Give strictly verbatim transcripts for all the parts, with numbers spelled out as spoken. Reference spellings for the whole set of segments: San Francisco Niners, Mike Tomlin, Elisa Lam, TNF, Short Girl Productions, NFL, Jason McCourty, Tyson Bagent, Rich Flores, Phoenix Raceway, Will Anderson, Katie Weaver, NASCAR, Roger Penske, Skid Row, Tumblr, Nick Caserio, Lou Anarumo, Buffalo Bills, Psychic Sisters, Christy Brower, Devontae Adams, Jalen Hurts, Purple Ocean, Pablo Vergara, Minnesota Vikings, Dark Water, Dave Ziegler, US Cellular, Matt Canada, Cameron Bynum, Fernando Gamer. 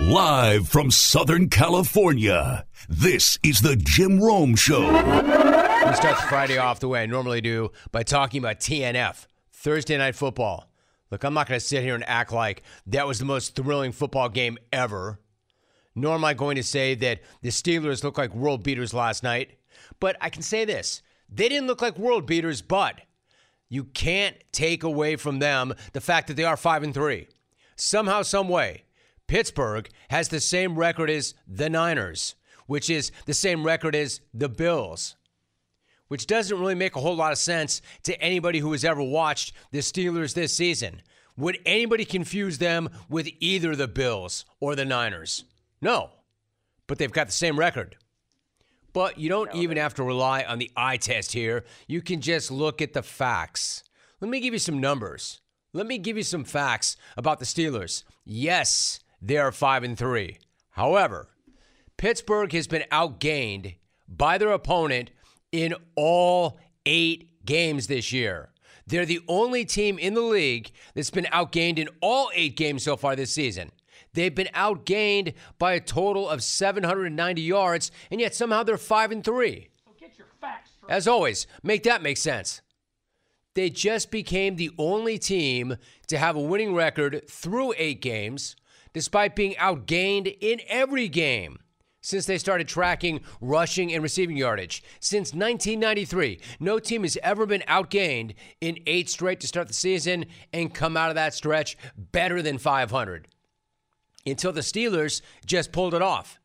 Live from Southern California, this is the Jim Rome Show. We start Friday off the way I normally do by talking about T N F, Thursday Night Football. Look, I'm not going to sit here and act like that was the most thrilling football game ever, nor am I going to say that the Steelers looked like world beaters last night. But I can say this. They didn't look like world beaters, but you can't take away from them the fact that they are five and three. Somehow, some way, Pittsburgh has the same record as the Niners, which is the same record as the Bills, which doesn't really make a whole lot of sense to anybody who has ever watched the Steelers this season. Would anybody confuse them with either the Bills or the Niners? No, but they've got the same record. But you don't even have to rely on the eye test here. You can just look at the facts. Let me give you some numbers. Let me give you some facts about the Steelers. Yes, they are five and three. However, Pittsburgh has been outgained by their opponent in all eight games this year. They're the only team in the league that's been outgained in all eight games so far this season. They've been outgained by a total of seven hundred ninety yards, and yet somehow they're five and three. So get your facts straight. As always, make that make sense. They just became the only team to have a winning record through eight games, despite being outgained in every game since they started tracking rushing and receiving yardage. Since nineteen ninety-three, no team has ever been outgained in eight straight to start the season and come out of that stretch better than five hundred. Until the Steelers just pulled it off.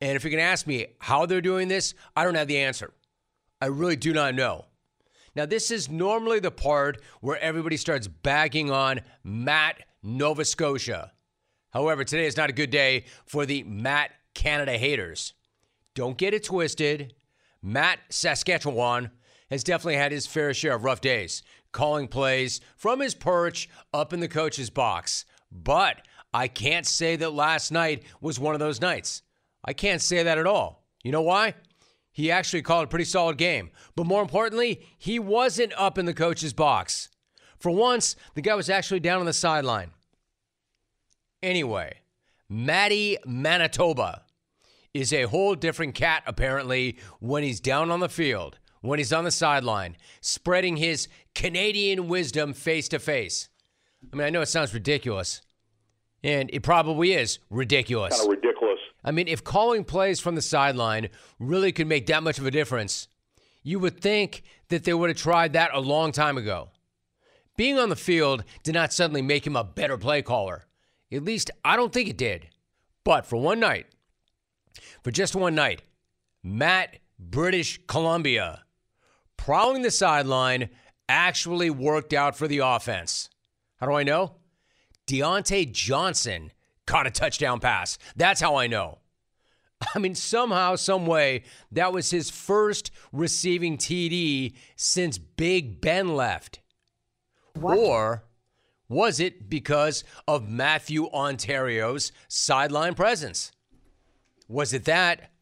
And if you're going to ask me how they're doing this, I don't have the answer. I really do not know. Now, this is normally the part where everybody starts bagging on Matt Nova Scotia. However, today is not a good day for the Matt Canada haters. Don't get it twisted. Matt Saskatchewan has definitely had his fair share of rough days, calling plays from his perch up in the coach's box. But I can't say that last night was one of those nights. I can't say that at all. You know why? He actually called a pretty solid game. But more importantly, he wasn't up in the coach's box. For once, the guy was actually down on the sideline. Anyway, Matty Manitoba is a whole different cat, apparently, when he's down on the field, when he's on the sideline, spreading his Canadian wisdom face to face. I mean, I know it sounds ridiculous. And it probably is ridiculous. Kind of ridiculous. I mean, if calling plays from the sideline really could make that much of a difference, you would think that they would have tried that a long time ago. Being on the field did not suddenly make him a better play caller. At least, I don't think it did. But for one night, for just one night, Matt British Columbia prowling the sideline actually worked out for the offense. How do I know? Deontay Johnson caught a touchdown pass. That's how I know. I mean, somehow, some way, that was his first receiving T D since Big Ben left. What? Or was it because of Matthew Ontario's sideline presence? Was it that?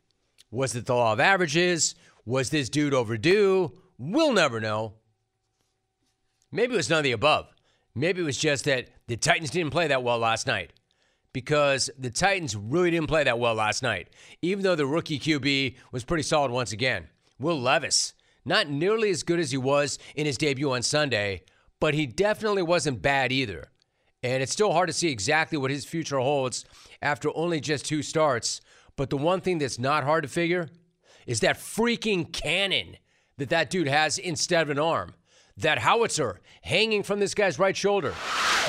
Was it the law of averages? Was this dude overdue? We'll never know. Maybe it was none of the above. Maybe it was just that the Titans didn't play that well last night, because the Titans really didn't play that well last night, even though the rookie Q B was pretty solid once again. Will Levis, not nearly as good as he was in his debut on Sunday, but he definitely wasn't bad either. And it's still hard to see exactly what his future holds after only just two starts. But the one thing that's not hard to figure is that freaking cannon that that dude has instead of an arm. That howitzer hanging from this guy's right shoulder.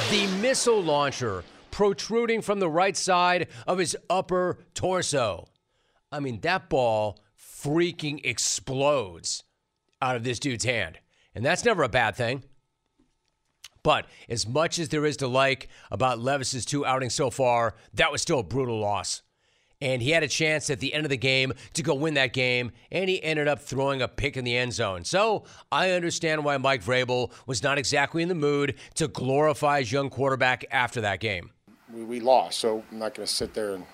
The missile launcher protruding from the right side of his upper torso. I mean, that ball freaking explodes out of this dude's hand. And that's never a bad thing. But as much as there is to like about Levis's two outings so far, that was still a brutal loss. And he had a chance at the end of the game to go win that game, and he ended up throwing a pick in the end zone. So I understand why Mike Vrabel was not exactly in the mood to glorify his young quarterback after that game. We, we lost, so I'm not going to sit there and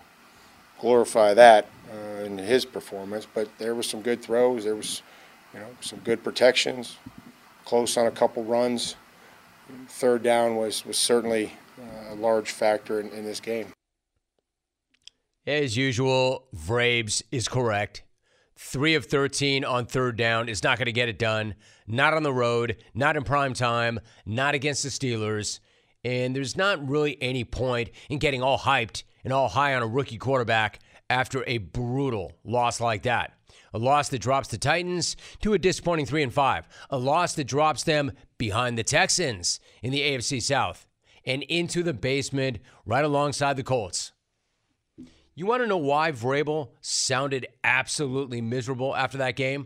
glorify that uh, in his performance. But there was some good throws. There was, you know, some good protections, close on a couple runs. Third down was, was certainly a large factor in, in this game. As usual, Vrabes is correct. three of thirteen on third down is not going to get it done. Not on the road, not in prime time, not against the Steelers. And there's not really any point in getting all hyped and all high on a rookie quarterback after a brutal loss like that. A loss that drops the Titans to a disappointing three and five. A loss that drops them behind the Texans in the A F C South and into the basement right alongside the Colts. You want to know why Vrabel sounded absolutely miserable after that game?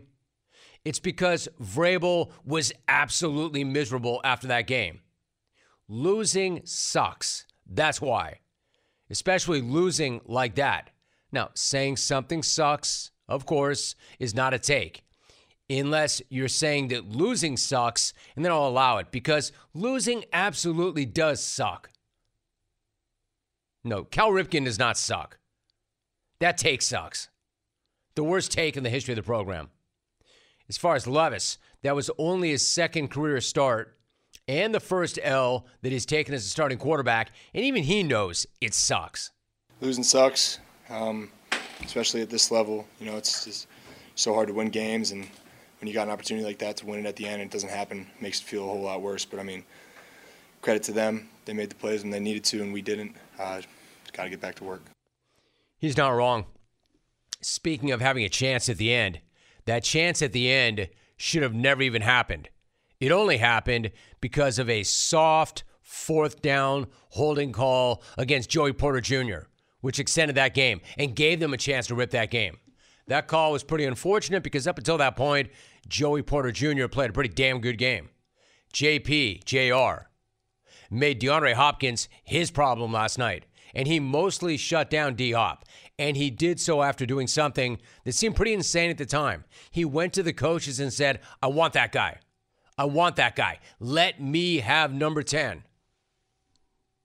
It's because Vrabel was absolutely miserable after that game. Losing sucks. That's why. Especially losing like that. Now, saying something sucks, of course, is not a take. Unless you're saying that losing sucks, and then I'll allow it, because losing absolutely does suck. No, Cal Ripken does not suck. That take sucks. The worst take in the history of the program. As far as Levis, that was only his second career start and the first L that he's taken as a starting quarterback, and even he knows it sucks. Losing sucks, um, especially at this level. You know, it's just so hard to win games, and when you got an opportunity like that to win it at the end and it doesn't happen, it makes it feel a whole lot worse. But, I mean, credit to them. They made the plays when they needed to, and we didn't. Uh, got to get back to work. He's not wrong. Speaking of having a chance at the end, that chance at the end should have never even happened. It only happened because of a soft fourth down holding call against Joey Porter Junior, which extended that game and gave them a chance to rip that game. That call was pretty unfortunate because up until that point, Joey Porter Junior played a pretty damn good game. J P, J R, made DeAndre Hopkins his problem last night, and he mostly shut down D-Hop, and he did so after doing something that seemed pretty insane at the time. He went to the coaches and said, I want that guy. I want that guy. Let me have number ten.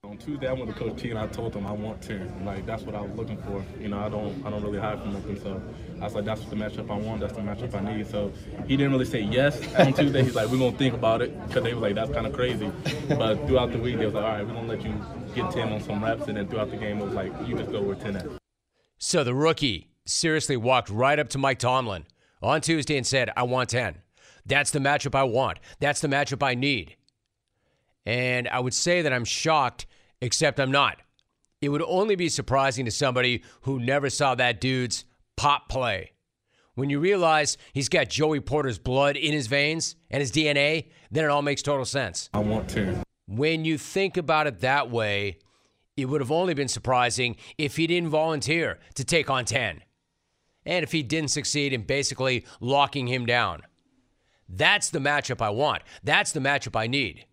On Tuesday, I went to Coach T and I told him I want ten. Like, that's what I was looking for. You know, I don't I don't really hide from nothing. So I was like, that's the matchup I want. That's the matchup I need. So he didn't really say yes on Tuesday. He's like, we're going to think about it. Because they were like, that's kind of crazy. But throughout the week, they was like, all right, we're going to let you get ten on some reps. And then throughout the game, it was like, you just go where ten at. So the rookie seriously walked right up to Mike Tomlin on Tuesday and said, I want ten. That's the matchup I want. That's the matchup I need. And I would say that I'm shocked, except I'm not. It would only be surprising to somebody who never saw that dude's pop play. When you realize he's got Joey Porter's blood in his veins and his D N A, then it all makes total sense. I want to. When you think about it that way, it would have only been surprising if he didn't volunteer to take on ten. And if he didn't succeed in basically locking him down. That's the matchup I want. That's the matchup I need.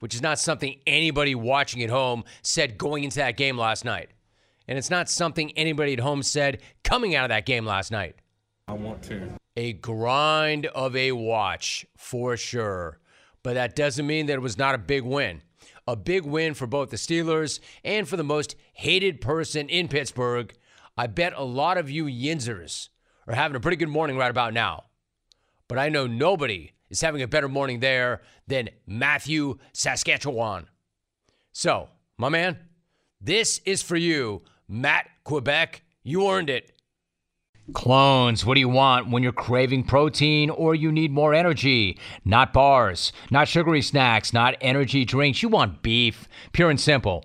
Which is not something anybody watching at home said going into that game last night. And it's not something anybody at home said coming out of that game last night. I want to. A grind of a watch, for sure. But that doesn't mean that it was not a big win. A big win for both the Steelers and for the most hated person in Pittsburgh. I bet a lot of you yinzers are having a pretty good morning right about now. But I know nobody is having a better morning there than Matthew Saskatchewan. So, my man, this is for you. Matt Quebec, you earned it. Clones, what do you want when you're craving protein or you need more energy? Not bars, not sugary snacks, not energy drinks. You want beef, pure and simple.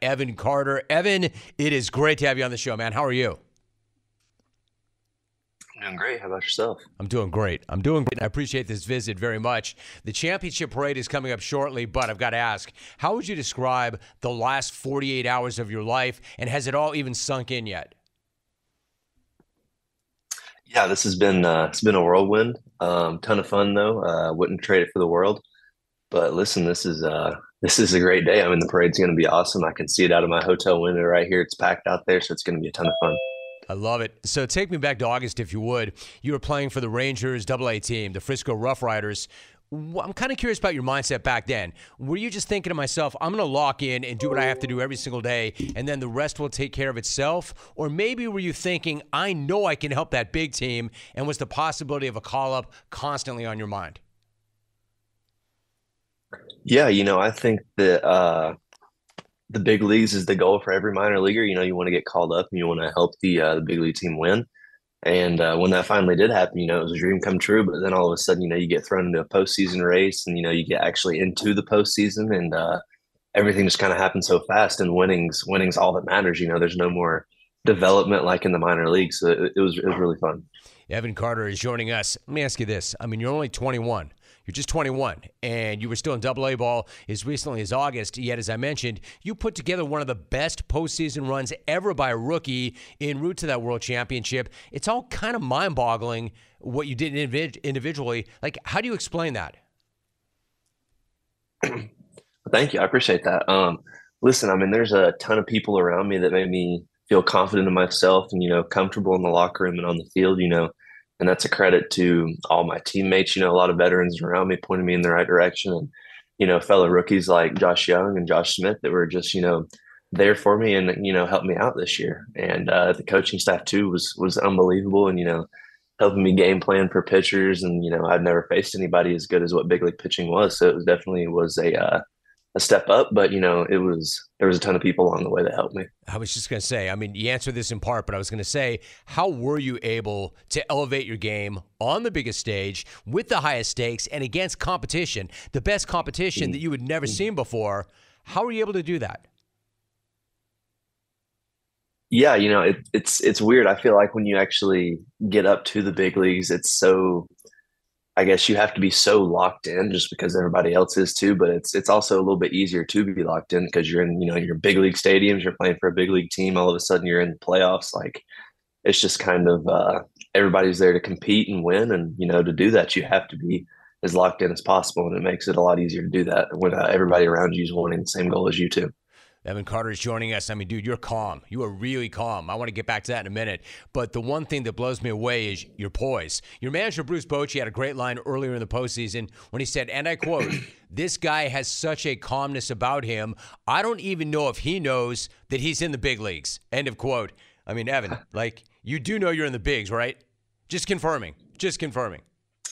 Evan Carter. Evan, it is great to have you on the show, man. How are you? I'm doing great. How about yourself? I'm doing great. I'm doing great. I appreciate this visit very much. The championship parade is coming up shortly, but I've got to ask, how would you describe the last forty-eight hours of your life, and has it all even sunk in yet? Yeah, this has been uh, it's been a whirlwind. Um, ton of fun though. Uh, wouldn't trade it for the world. But listen, this is uh, this is a great day. I mean, the parade's going to be awesome. I can see it out of my hotel window right here. It's packed out there, so it's going to be a ton of fun. I love it. So take me back to August, if you would. You were playing for the Rangers double A team, the Frisco Rough Riders. I'm kind of curious about your mindset back then. Were you just thinking to myself, I'm going to lock in and do what I have to do every single day, and then the rest will take care of itself? Or maybe were you thinking, I know I can help that big team, and was the possibility of a call-up constantly on your mind? Yeah, you know, I think that uh, the big leagues is the goal for every minor leaguer. You know, you want to get called up and you want to help the, uh, the big league team win. And uh, when that finally did happen, you know, it was a dream come true. But then all of a sudden, you know, you get thrown into a postseason race and, you know, you get actually into the postseason and uh, everything just kind of happens so fast. And winning's, winning's all that matters. You know, there's no more development like in the minor leagues. So it, it was it was really fun. Evan Carter is joining us. Let me ask you this. I mean, you're only twenty-one. You're just twenty-one, and you were still in double A ball as recently as August. Yet, as I mentioned, you put together one of the best postseason runs ever by a rookie en route to that world championship. It's all kind of mind-boggling what you did individually. Like, how do you explain that? Thank you. I appreciate that. Um, listen, I mean, there's a ton of people around me that made me feel confident in myself and, you know, comfortable in the locker room and on the field, you know. And that's a credit to all my teammates, you know, a lot of veterans around me pointing me in the right direction. And, you know, fellow rookies like Josh Young and Josh Smith that were just, you know, there for me and, you know, helped me out this year. And uh, the coaching staff, too, was was unbelievable and, you know, helping me game plan for pitchers. And, you know, I'd never faced anybody as good as what big league pitching was. So it was definitely was a uh, a step up. But, you know, it was there was a ton of people along the way that helped me. I was just going to say, I mean, you answered this in part, but I was going to say, how were you able to elevate your game on the biggest stage with the highest stakes and against competition, the best competition that you had never seen before? How were you able to do that? Yeah, you know, it, it's it's weird. I feel like when you actually get up to the big leagues, it's so, I guess you have to be so locked in just because everybody else is too, but it's it's also a little bit easier to be locked in because you're in, you know, your big league stadiums, you're playing for a big league team, all of a sudden you're in the playoffs. Like, it's just kind of uh, everybody's there to compete and win, and, you know, to do that you have to be as locked in as possible, and it makes it a lot easier to do that when uh, everybody around you is wanting the same goal as you too. Evan Carter is joining us. I mean, dude, you're calm. You are really calm. I want to get back to that in a minute. But the one thing that blows me away is your poise. Your manager, Bruce Bochy, had a great line earlier in the postseason when he said, and I quote, this guy has such a calmness about him. I don't even know if he knows that he's in the big leagues. End of quote. I mean, Evan, like, you do know you're in the bigs, right? Just confirming. Just confirming.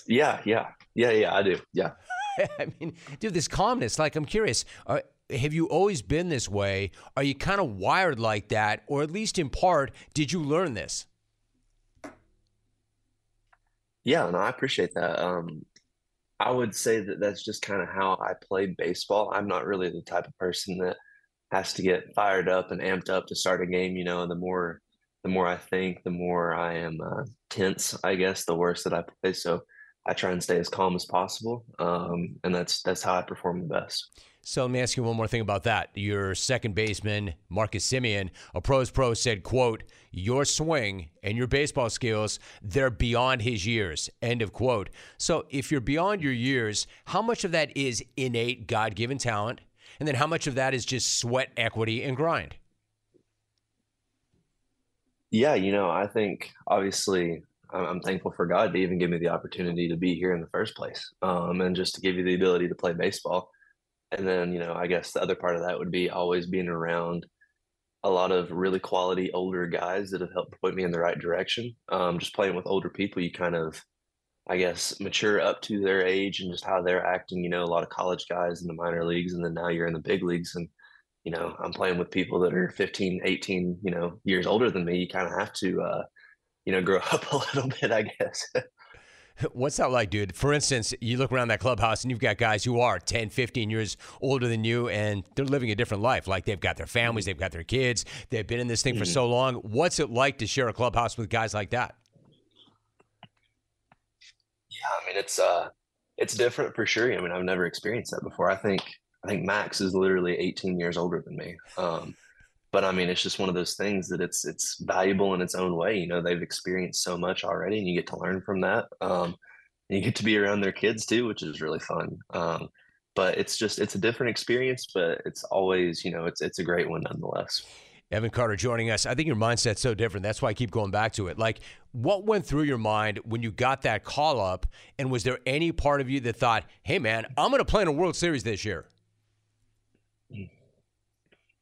Yeah, yeah. Yeah, yeah, I do. Yeah. I mean, dude, this calmness, like, I'm curious. Uh, Have you always been this way? Are you kind of wired like that? Or at least in part, did you learn this? Yeah, no, I appreciate that. Um, I would say that that's just kind of how I play baseball. I'm not really the type of person that has to get fired up and amped up to start a game. You know, the more, the more I think, the more I am uh, tense, I guess, the worse that I play. So I try and stay as calm as possible. Um, and that's, that's how I perform the best. So let me ask you one more thing about that. Your second baseman, Marcus Simeon, a pro's pro, said, quote, your swing and your baseball skills, they're beyond his years, end of quote. So if you're beyond your years, how much of that is innate God-given talent? And then how much of that is just sweat equity and grind? Yeah, you know, I think obviously I'm thankful for God to even give me the opportunity to be here in the first place, um, and just to give you the ability to play baseball. And then, you know, I guess the other part of that would be always being around a lot of really quality older guys that have helped point me in the right direction. Um, just playing with older people, you kind of, I guess, mature up to their age and just how they're acting. You know, a lot of college guys in the minor leagues, and then now you're in the big leagues. And, you know, I'm playing with people that are fifteen, eighteen, you know, years older than me. You kind of have to, uh, you know, grow up a little bit, I guess. What's that like, dude? For instance, you look around that clubhouse and you've got guys who are ten, fifteen years older than you, and they're living a different life. Like, they've got their families, they've got their kids, they've been in this thing mm-hmm. for so long. What's it like to share a clubhouse with guys like that? Yeah, I mean, it's uh, it's different for sure. I mean, I've never experienced that before. I think I think Max is literally eighteen years older than me. Um, but I mean, it's just one of those things that it's it's valuable in its own way. You know, they've experienced so much already, and you get to learn from that. Um, and you get to be around their kids too, which is really fun. Um, but it's just it's a different experience, but it's always, you know, it's it's a great one nonetheless. Evan Carter joining us. I think your mindset's so different. That's why I keep going back to it. Like, what went through your mind when you got that call up, and was there any part of you that thought, hey, man, I'm going to play in a World Series this year?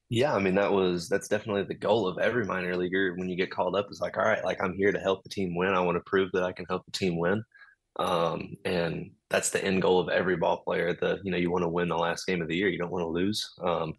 Yeah, I mean, that was that's definitely the goal of every minor leaguer when you get called up. It's like, all right, like, I'm here to help the team win. I want to prove that I can help the team win. Um, and that's the end goal of every ball player. The, you know, you want to win the last game of the year. You don't want to lose. Um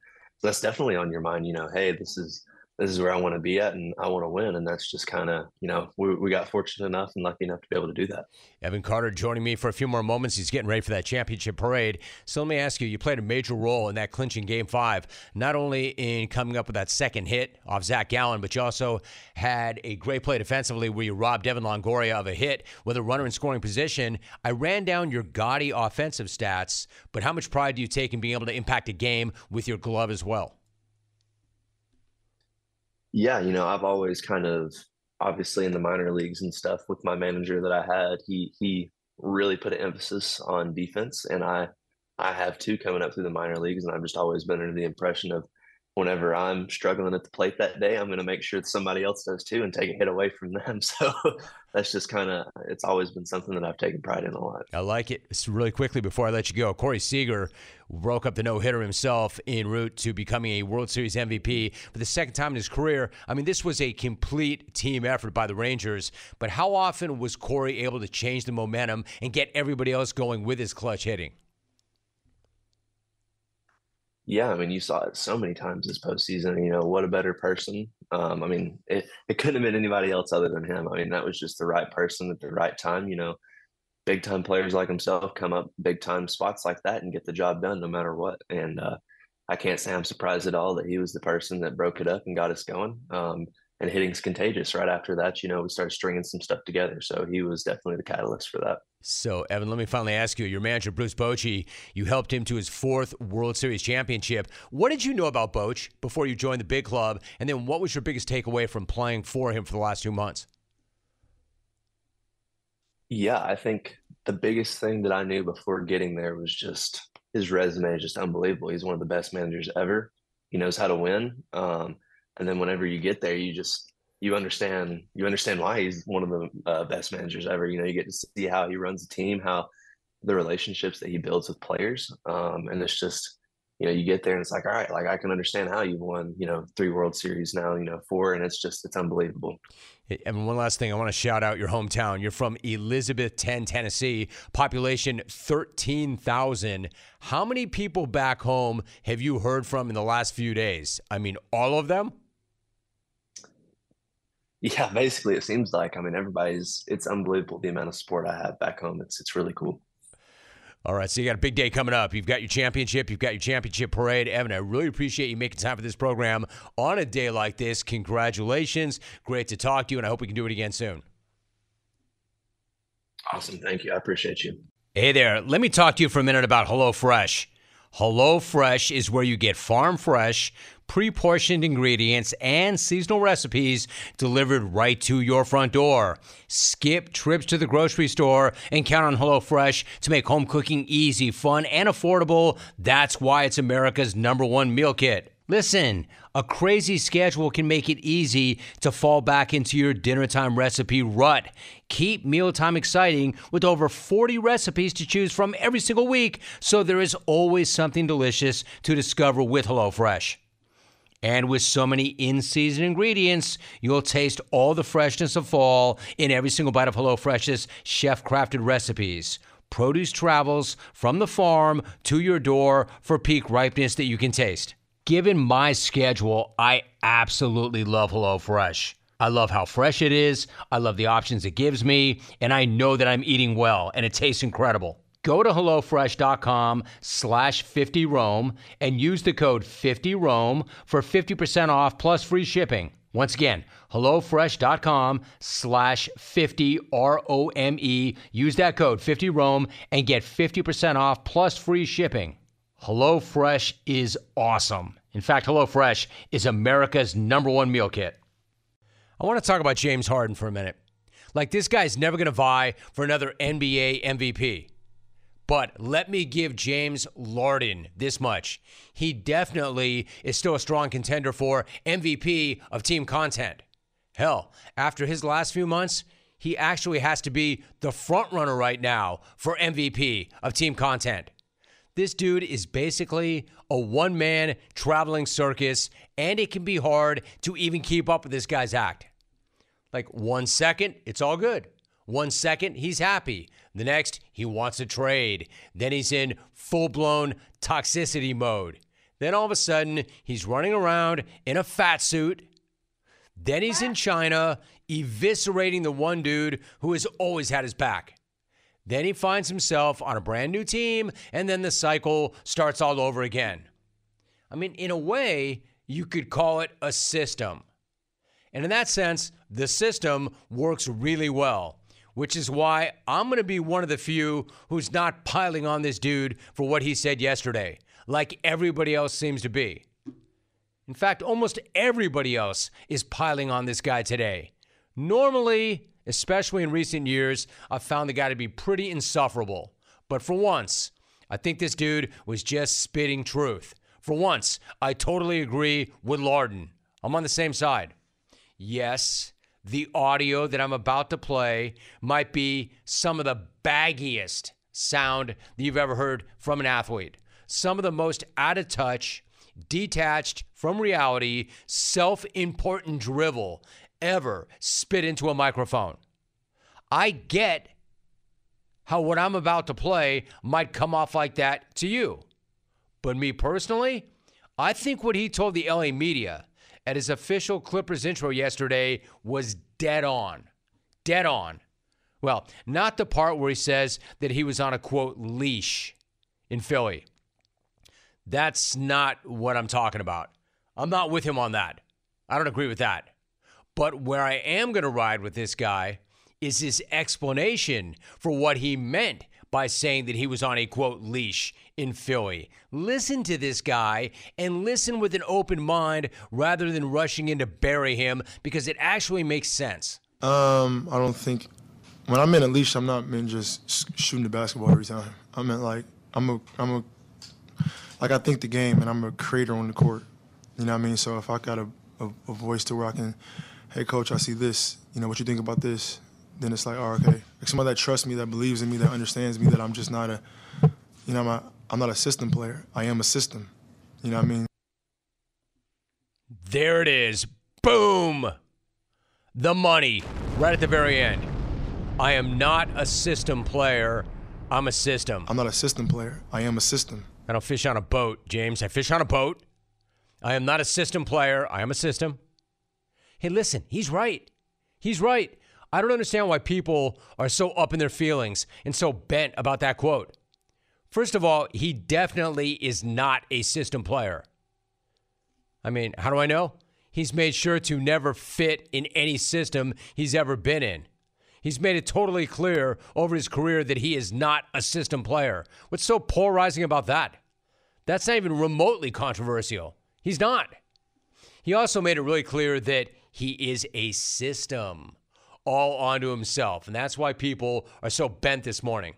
That's definitely on your mind, you know, hey, this is this is where I want to be at, and I want to win. And that's just kind of, you know, we, we got fortunate enough and lucky enough to be able to do that. Evan Carter joining me for a few more moments. He's getting ready for that championship parade. So let me ask you, you played a major role in that clinching game five, not only in coming up with that second hit off Zach Gallen, but you also had a great play defensively where you robbed Devin Longoria of a hit with a runner in scoring position. I ran down your gaudy offensive stats, but how much pride do you take in being able to impact a game with your glove as well? Yeah, you know, I've always kind of, obviously in the minor leagues and stuff with my manager that I had, he he really put an emphasis on defense. And I I have too coming up through the minor leagues. And I've just always been under the impression of whenever I'm struggling at the plate that day, I'm going to make sure that somebody else does too and take a hit away from them. So that's just kind of, it's always been something that I've taken pride in a lot. I like it. So really quickly before I let you go, Corey Seager broke up the no-hitter himself en route to becoming a World Series M V P for the second time in his career. I mean, this was a complete team effort by the Rangers, but how often was Corey able to change the momentum and get everybody else going with his clutch hitting? Yeah, I mean, you saw it so many times this postseason. You know, what a better person. Um, I mean, it, it couldn't have been anybody else other than him. I mean, that was just the right person at the right time. You know, big-time players like himself come up big-time spots like that and get the job done no matter what. And uh, I can't say I'm surprised at all that he was the person that broke it up and got us going. Um, and hitting's contagious. Right after that, you know, we started stringing some stuff together. So he was definitely the catalyst for that. So, Evan, let me finally ask you, your manager, Bruce Bochy, you helped him to his fourth World Series championship. What did you know about Bochy before you joined the big club? And then what was your biggest takeaway from playing for him for the last two months? Yeah, I think the biggest thing that I knew before getting there was just his resume is just unbelievable. He's one of the best managers ever. He knows how to win. Um, and then whenever you get there, you just, You understand you understand why he's one of the uh, best managers ever. You know, you get to see how he runs the team, how the relationships that he builds with players. Um, and it's just, you know, you get there and it's like, all right, like, I can understand how you've won, you know, three World Series now, you know, four, and it's just, it's unbelievable. And one last thing, I want to shout out your hometown. You're from Elizabethton, Tennessee, population thirteen thousand. How many people back home have you heard from in the last few days? I mean, all of them? Yeah, basically it seems like, I mean, everybody's, it's unbelievable the amount of support I have back home. It's it's really cool. All right, so you got a big day coming up. You've got your championship. You've got your championship parade. Evan, I really appreciate you making time for this program on a day like this. Congratulations. Great to talk to you, and I hope we can do it again soon. Awesome. Thank you. I appreciate you. Hey there. Let me talk to you for a minute about HelloFresh. HelloFresh is where you get farm fresh, pre-portioned ingredients and seasonal recipes delivered right to your front door. Skip trips to the grocery store and count on HelloFresh to make home cooking easy, fun, and affordable. That's why it's America's number one meal kit. Listen, a crazy schedule can make it easy to fall back into your dinnertime recipe rut. Keep mealtime exciting with over forty recipes to choose from every single week, so there is always something delicious to discover with HelloFresh. And with so many in-season ingredients, you'll taste all the freshness of fall in every single bite of HelloFresh's chef-crafted recipes. Produce travels from the farm to your door for peak ripeness that you can taste. Given my schedule, I absolutely love HelloFresh. I love how fresh it is, I love the options it gives me, and I know that I'm eating well, and it tastes incredible. Go to HelloFresh.com slash 50Rome and use the code fifty Rome for fifty percent off plus free shipping. Once again, HelloFresh.com slash 50 R O M E. Use that code fifty Rome and get fifty percent off plus free shipping. HelloFresh is awesome. In fact, HelloFresh is America's number one meal kit. I want to talk about James Harden for a minute. Like, this guy's never going to vie for another N B A M V P. But let me give James Harden this much. He definitely is still a strong contender for M V P of team content. Hell, after his last few months, he actually has to be the front runner right now for M V P of team content. This dude is basically a one-man traveling circus, and it can be hard to even keep up with this guy's act. Like, one second, it's all good. One second, he's happy. The next, he wants to trade. Then he's in full-blown toxicity mode. Then all of a sudden, he's running around in a fat suit. Then he's in China, eviscerating the one dude who has always had his back. Then he finds himself on a brand new team, and then the cycle starts all over again. I mean, in a way, you could call it a system. And in that sense, the system works really well, which is why I'm going to be one of the few who's not piling on this dude for what he said yesterday, like everybody else seems to be. In fact, almost everybody else is piling on this guy today. Normally, especially in recent years, I've found the guy to be pretty insufferable. But for once, I think this dude was just spitting truth. For once, I totally agree with Harden. I'm on the same side. Yes, the audio that I'm about to play might be some of the baggiest sound that you've ever heard from an athlete. Some of the most out of touch, detached from reality, self-important drivel ever spit into a microphone. I get how what I'm about to play might come off like that to you. But me personally, I think what he told the L A media at his official Clippers intro yesterday was dead on. Dead on. Well, not the part where he says that he was on a, quote, leash in Philly. That's not what I'm talking about. I'm not with him on that. I don't agree with that. But where I am going to ride with this guy is his explanation for what he meant by saying that he was on a, quote, leash in Philly. Listen to this guy and listen with an open mind rather than rushing in to bury him, because it actually makes sense. Um, I don't think, when I meant a leash, I'm not meant just shooting the basketball every time. I meant like, I'm a, I'm a, like I think the game and I'm a creator on the court. You know what I mean? So if I got a, a, a voice to where I can, hey coach, I see this, you know, what you think about this? Then it's like, oh, okay. Like somebody that trusts me, that believes in me, that understands me, that I'm just not a, you know, I'm, a, I'm not a system player. I am a system. You know what I mean? There it is. Boom. The money right at the very end. I am not a system player. I'm a system. I'm not a system player. I am a system. I don't fish on a boat, James. I fish on a boat. I am not a system player. I am a system. Hey, listen, he's right. He's right. I don't understand why people are so up in their feelings and so bent about that quote. First of all, he definitely is not a system player. I mean, how do I know? He's made sure to never fit in any system he's ever been in. He's made it totally clear over his career that he is not a system player. What's so polarizing about that? That's not even remotely controversial. He's not. He also made it really clear that he is a system, all onto himself. And that's why people are so bent this morning.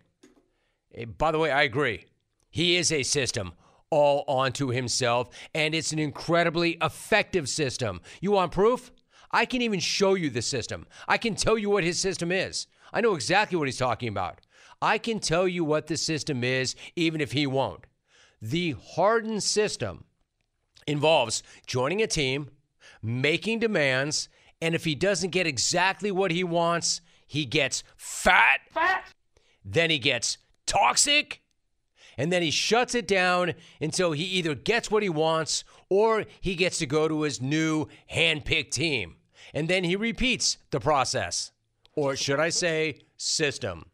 By the way, I agree. He is a system all onto himself, and it's an incredibly effective system. You want proof? I can even show you the system. I can tell you what his system is. I know exactly what he's talking about. I can tell you what the system is, even if he won't. The Harden system involves joining a team, making demands, and if he doesn't get exactly what he wants, he gets fat, fat, then he gets toxic, and then he shuts it down until he either gets what he wants or he gets to go to his new hand-picked team. And then he repeats the process, or should I say system.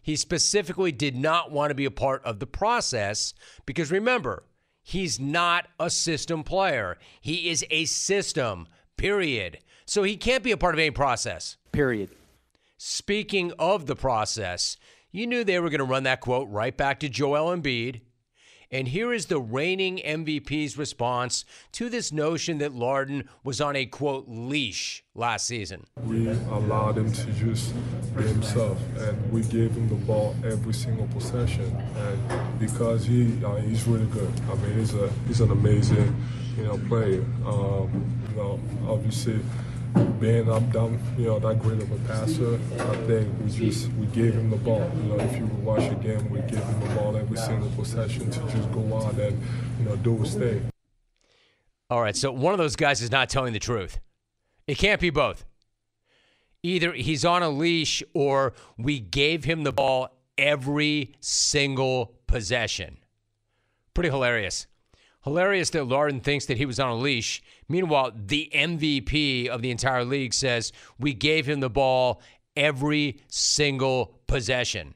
He specifically did not want to be a part of the process because, remember, he's not a system player. He is a system period. So he can't be a part of any process. Period. Speaking of the process, you knew they were going to run that quote right back to Joel Embiid. And here is the reigning M V P's response to this notion that Larden was on a, quote, leash last season. We allowed him to just be himself, and we gave him the ball every single possession. And because he uh, he's really good. I mean, he's a he's an amazing, you know, player. Um, you know, obviously, being up down, you know, that great of a passer, I think we just we gave him the ball. You know, if you watch the game, we gave him the ball every single possession to just go out and, you know, do his thing. All right, so one of those guys is not telling the truth. It can't be both. Either he's on a leash or we gave him the ball every single possession. Pretty hilarious. Hilarious that Larden thinks that he was on a leash. Meanwhile, the M V P of the entire league says, we gave him the ball every single possession.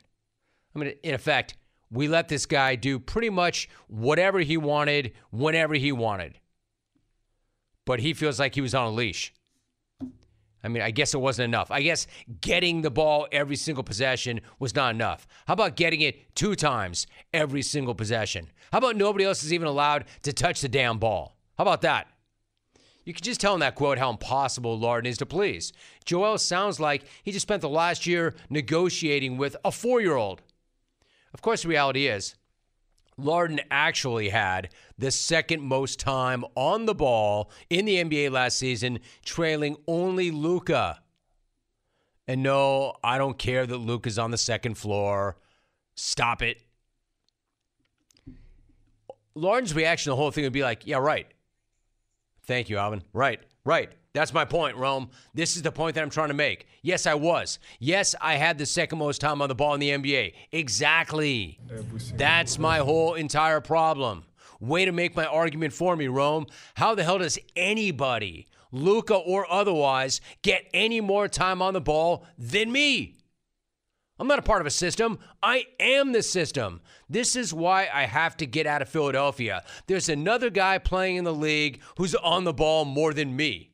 I mean, in effect, we let this guy do pretty much whatever he wanted, whenever he wanted. But he feels like he was on a leash. I mean, I guess it wasn't enough. I guess getting the ball every single possession was not enough. How about getting it two times every single possession? How about nobody else is even allowed to touch the damn ball? How about that? You can just tell in that quote how impossible Larden is to please. Joel sounds like he just spent the last year negotiating with a four-year-old. Of course, the reality is Larden actually had the second most time on the ball in the N B A last season, trailing only Luka. And no, I don't care that Luka's on the second floor. Stop it. Larden's reaction to the whole thing would be like, yeah, right. Thank you, Alvin. Right, right. That's my point, Rome. This is the point that I'm trying to make. Yes, I was. Yes, I had the second most time on the ball in the N B A. Exactly. That's my whole entire problem. Way to make my argument for me, Rome. How the hell does anybody, Luka or otherwise, get any more time on the ball than me? I'm not a part of a system. I am the system. This is why I have to get out of Philadelphia. There's another guy playing in the league who's on the ball more than me.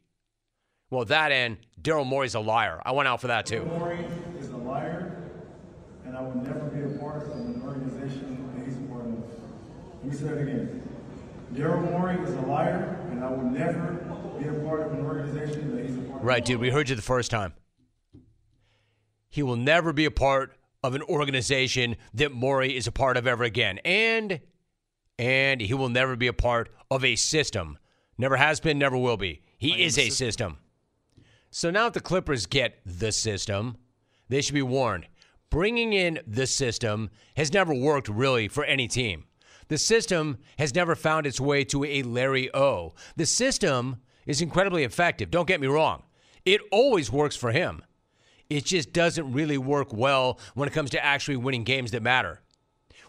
Well, that and Daryl Morey's a liar. I went out for that, too. Daryl Morey is a liar, and I will never be a part of an organization that he's a part of. Let me say that again. Daryl Morey is a liar, and I will never be a part of an organization that he's a part of. Right, dude, we heard you the first time. He will never be a part of an organization that Morey is a part of ever again. And, and he will never be a part of a system. Never has been, never will be. He is a system. So now if the Clippers get the system, they should be warned. Bringing in the system has never worked really for any team. The system has never found its way to a Larry O. The system is incredibly effective. Don't get me wrong. It always works for him. It just doesn't really work well when it comes to actually winning games that matter.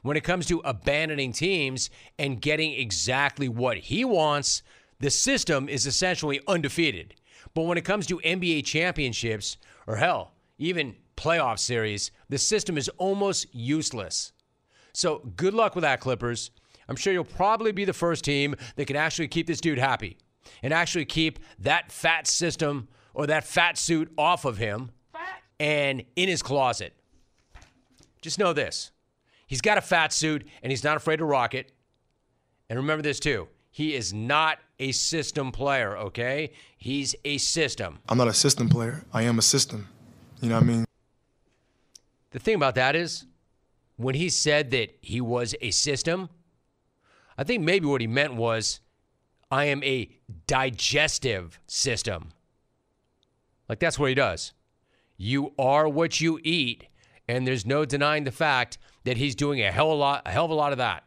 When it comes to abandoning teams and getting exactly what he wants, the system is essentially undefeated. But when it comes to N B A championships, or hell, even playoff series, the system is almost useless. So good luck with that, Clippers. I'm sure you'll probably be the first team that can actually keep this dude happy and actually keep that fat system or that fat suit off of him and in his closet. Just know this. He's got a fat suit, and he's not afraid to rock it. And remember this, too. He is not a system player, okay? He's a system. I'm not a system player. I am a system. You know what I mean? The thing about that is, when he said that he was a system, I think maybe what he meant was, I am a digestive system. Like, that's what he does. You are what you eat, and there's no denying the fact that he's doing a hell of a lot, a hell of a lot of that.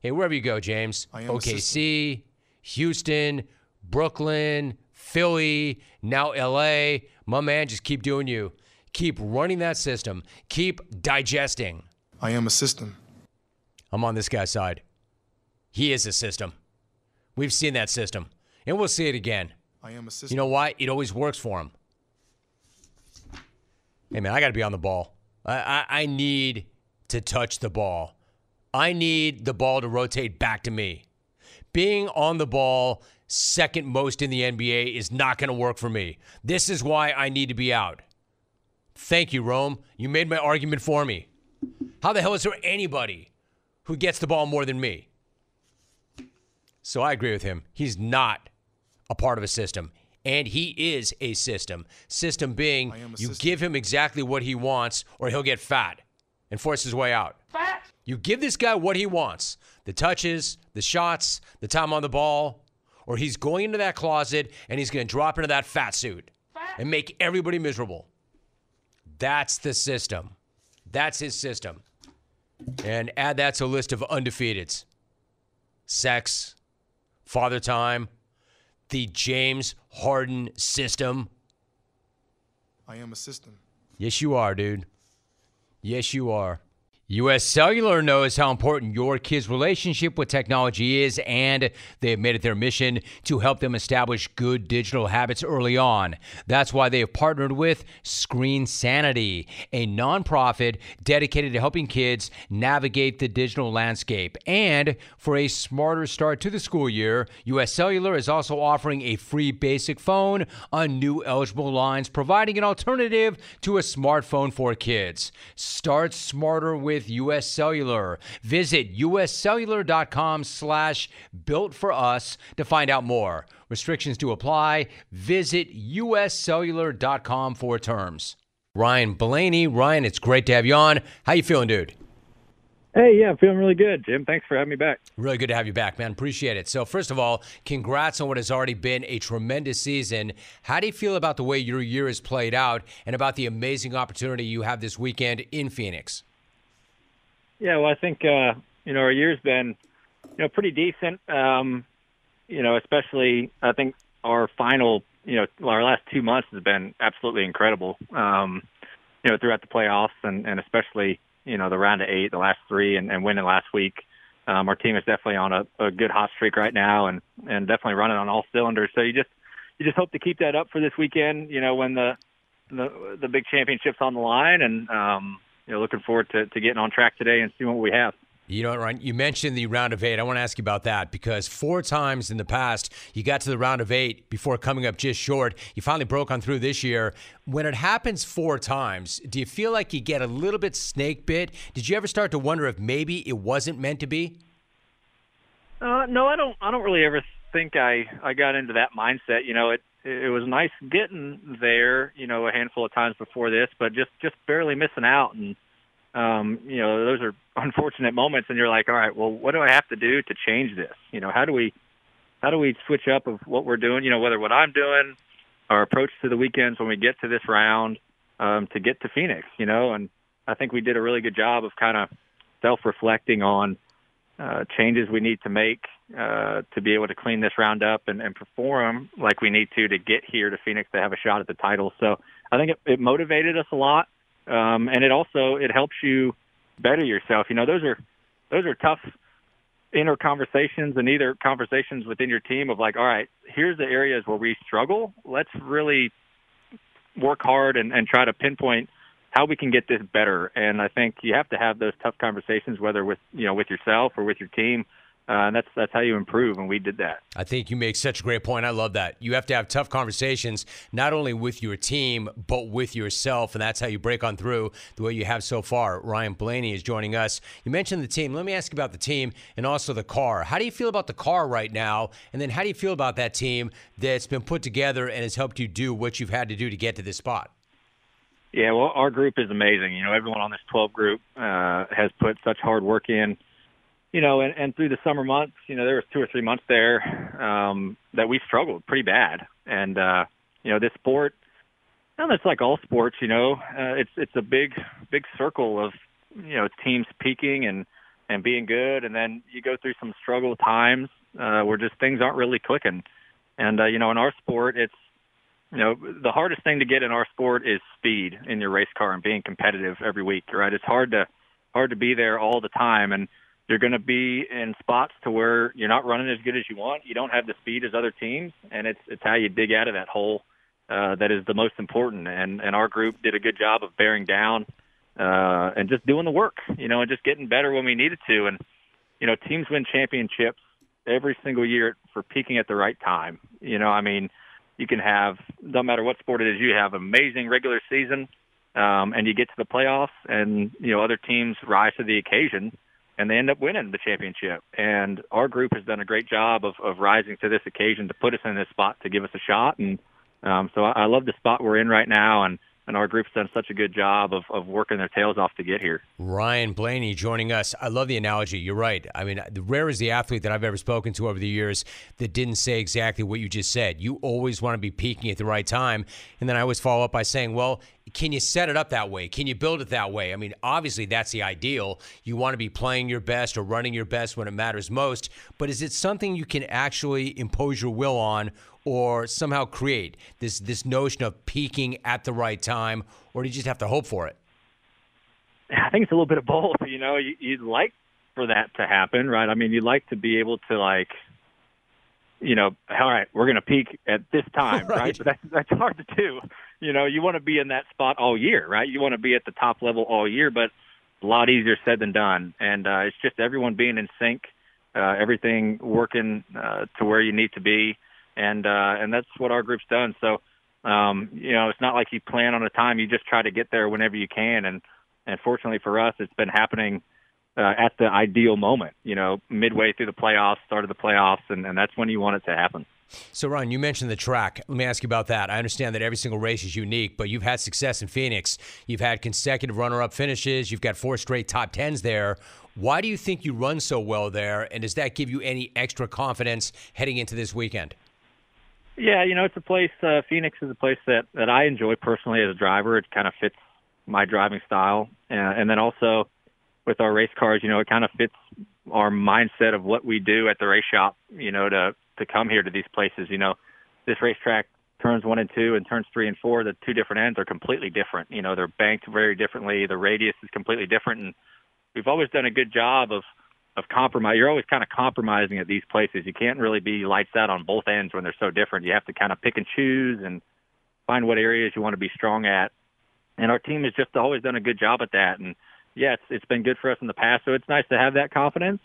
Hey, wherever you go, James, O K C, Houston, Brooklyn, Philly, now L A, my man, just keep doing you. Keep running that system. Keep digesting. I am a system. I'm on this guy's side. He is a system. We've seen that system, and we'll see it again. I am a system. You know why? It always works for him. Hey, man, I got to be on the ball. I, I, I need to touch the ball. I need the ball to rotate back to me. being on the ball second most in the N B A is not going to work for me. This is why I need to be out. Thank you, Rome. You made my argument for me. How the hell is there anybody who gets the ball more than me? So I agree with him. He's not a part of a system. And he is a system. System being you system. Give him exactly what he wants or he'll get fat and force his way out. Fat? You give this guy what he wants. The touches, the shots, the time on the ball, or he's going into that closet and he's going to drop into that fat suit fat. and make everybody miserable. That's the system. That's his system. And add that to a list of undefeateds. Sex, father time, the James Harden system. I am a system. Yes, you are, dude. Yes, you are. U S. Cellular knows how important your kids' relationship with technology is, and they have made it their mission to help them establish good digital habits early on. That's why they have partnered with Screen Sanity, a nonprofit dedicated to helping kids navigate the digital landscape. And for a smarter start to the school year, U S. Cellular is also offering a free basic phone on new eligible lines, providing an alternative to a smartphone for kids. Start smarter with With U S. Cellular. Visit uscellular.com slash built for us to find out more. Restrictions do apply. Visit uscellular dot com for terms. Ryan Blaney. Ryan, it's great to have you on. How you feeling, dude? Hey, yeah, I'm feeling really good, Jim. Thanks for having me back. Really good to have you back, man. Appreciate it. So, first of all, congrats on what has already been a tremendous season. How do you feel about the way your year has played out and about the amazing opportunity you have this weekend in Phoenix? Yeah, well, I think, uh, you know, our year's been, you know, pretty decent, um, you know, especially I think our final, you know, our last two months has been absolutely incredible, um, you know, throughout the playoffs and, and especially, you know, the round of eight, the last three and, and winning last week. Um, our team is definitely on a, a good hot streak right now and, and definitely running on all cylinders. So you just you just hope to keep that up for this weekend, you know, when the the, the big championship's on the line and, um you know, looking forward to, to getting on track today and seeing what we have. You know, Ryan, you mentioned the round of eight. I want to ask you about that because four times in the past, you got to the round of eight before coming up just short. You finally broke on through this year. When it happens four times, do you feel like you get a little bit snake bit? Did you ever start to wonder if maybe it wasn't meant to be? Uh, no, I don't. I don't really ever think I, I got into that mindset. You know, it. It was nice getting there, you know, a handful of times before this, but just, just barely missing out. And, um, you know, those are unfortunate moments and you're like, all right, well, what do I have to do to change this? You know, how do we, how do we switch up of what we're doing, you know, whether what I'm doing, our approach to the weekends when we get to this round, um, to get to Phoenix, you know, and I think we did a really good job of kind of self-reflecting on uh, changes we need to make, uh, to be able to clean this round up and, and perform like we need to, to get here to Phoenix to have a shot at the title. So I think it, it motivated us a lot. Um, and it also, it helps you better yourself. You know, those are, those are tough inner conversations and either conversations within your team of like, all right, here's the areas where we struggle. Let's really work hard and, and try to pinpoint how we can get this better. And I think you have to have those tough conversations, whether with, you know, with yourself or with your team. Uh, and that's that's how you improve, and we did that. I think you make such a great point. I love that. You have to have tough conversations, not only with your team, but with yourself, and that's how you break on through the way you have so far. Ryan Blaney is joining us. You mentioned the team. Let me ask you about the team and also the car. How do you feel about the car right now, and then how do you feel about that team that's been put together and has helped you do what you've had to do to get to this spot? Yeah, well, our group is amazing. You know, everyone on this twelve group uh, has put such hard work in. You know, and, and through the summer months, you know, there was two or three months there um, that we struggled pretty bad. And, uh, you know, this sport, and it's like all sports, you know, uh, it's it's a big, big circle of, you know, teams peaking and, and being good. And then you go through some struggle times uh, where just things aren't really clicking. And, uh, you know, in our sport, it's, you know, the hardest thing to get in our sport is speed in your race car and being competitive every week, right? It's hard to hard to be there all the time. And you're going to be in spots to where you're not running as good as you want. You don't have the speed as other teams, and it's it's how you dig out of that hole uh, that is the most important. And and our group did a good job of bearing down uh, and just doing the work, you know, and just getting better when we needed to. And, you know, teams win championships every single year for peaking at the right time. You know, I mean, you can have, no matter what sport it is, you have amazing regular season, um, and you get to the playoffs, and, you know, other teams rise to the occasion, and they end up winning the championship. And our group has done a great job of, of rising to this occasion to put us in this spot to give us a shot. And um, so I, I love the spot we're in right now, and And our group's done such a good job of, of working their tails off to get here. Ryan Blaney joining us. I love the analogy. You're right. I mean, rare is the athlete that I've ever spoken to over the years that didn't say exactly what you just said. You always want to be peaking at the right time. And then I always follow up by saying, well, can you set it up that way? Can you build it that way? I mean, obviously, that's the ideal. You want to be playing your best or running your best when it matters most. But is it something you can actually impose your will on, or somehow create this this notion of peaking at the right time, or do you just have to hope for it? I think it's a little bit of both. You know, you, you'd like for that to happen, right? I mean, you'd like to be able to, like, you know, all right, we're going to peak at this time, right? right? But that's, that's hard to do. You know, you want to be in that spot all year, right? You want to be at the top level all year, but a lot easier said than done. And uh, it's just everyone being in sync, uh, everything working uh, to where you need to be. And uh, and that's what our group's done. So, um, you know, it's not like you plan on a time. You just try to get there whenever you can. And, and fortunately for us, it's been happening uh, at the ideal moment, you know, midway through the playoffs, start of the playoffs, and, and that's when you want it to happen. So, Ron, you mentioned the track. Let me ask you about that. I understand that every single race is unique, but you've had success in Phoenix. You've had consecutive runner-up finishes. You've got four straight top tens there. Why do you think you run so well there, and does that give you any extra confidence heading into this weekend? Yeah, you know, it's a place, uh, Phoenix is a place that, that I enjoy personally as a driver. It kind of fits my driving style. Uh, and then also with our race cars, you know, it kind of fits our mindset of what we do at the race shop, you know, to, to come here to these places. You know, this racetrack, turns one and two and turns three and four, the two different ends are completely different. You know, they're banked very differently. The radius is completely different. And we've always done a good job of, of compromise. You're always kind of compromising at these places. You can't really be lights out on both ends when they're so different. You have to kind of pick and choose and find what areas you want to be strong at. And our team has just always done a good job at that. And yes, it's been good for us in the past. So it's nice to have that confidence,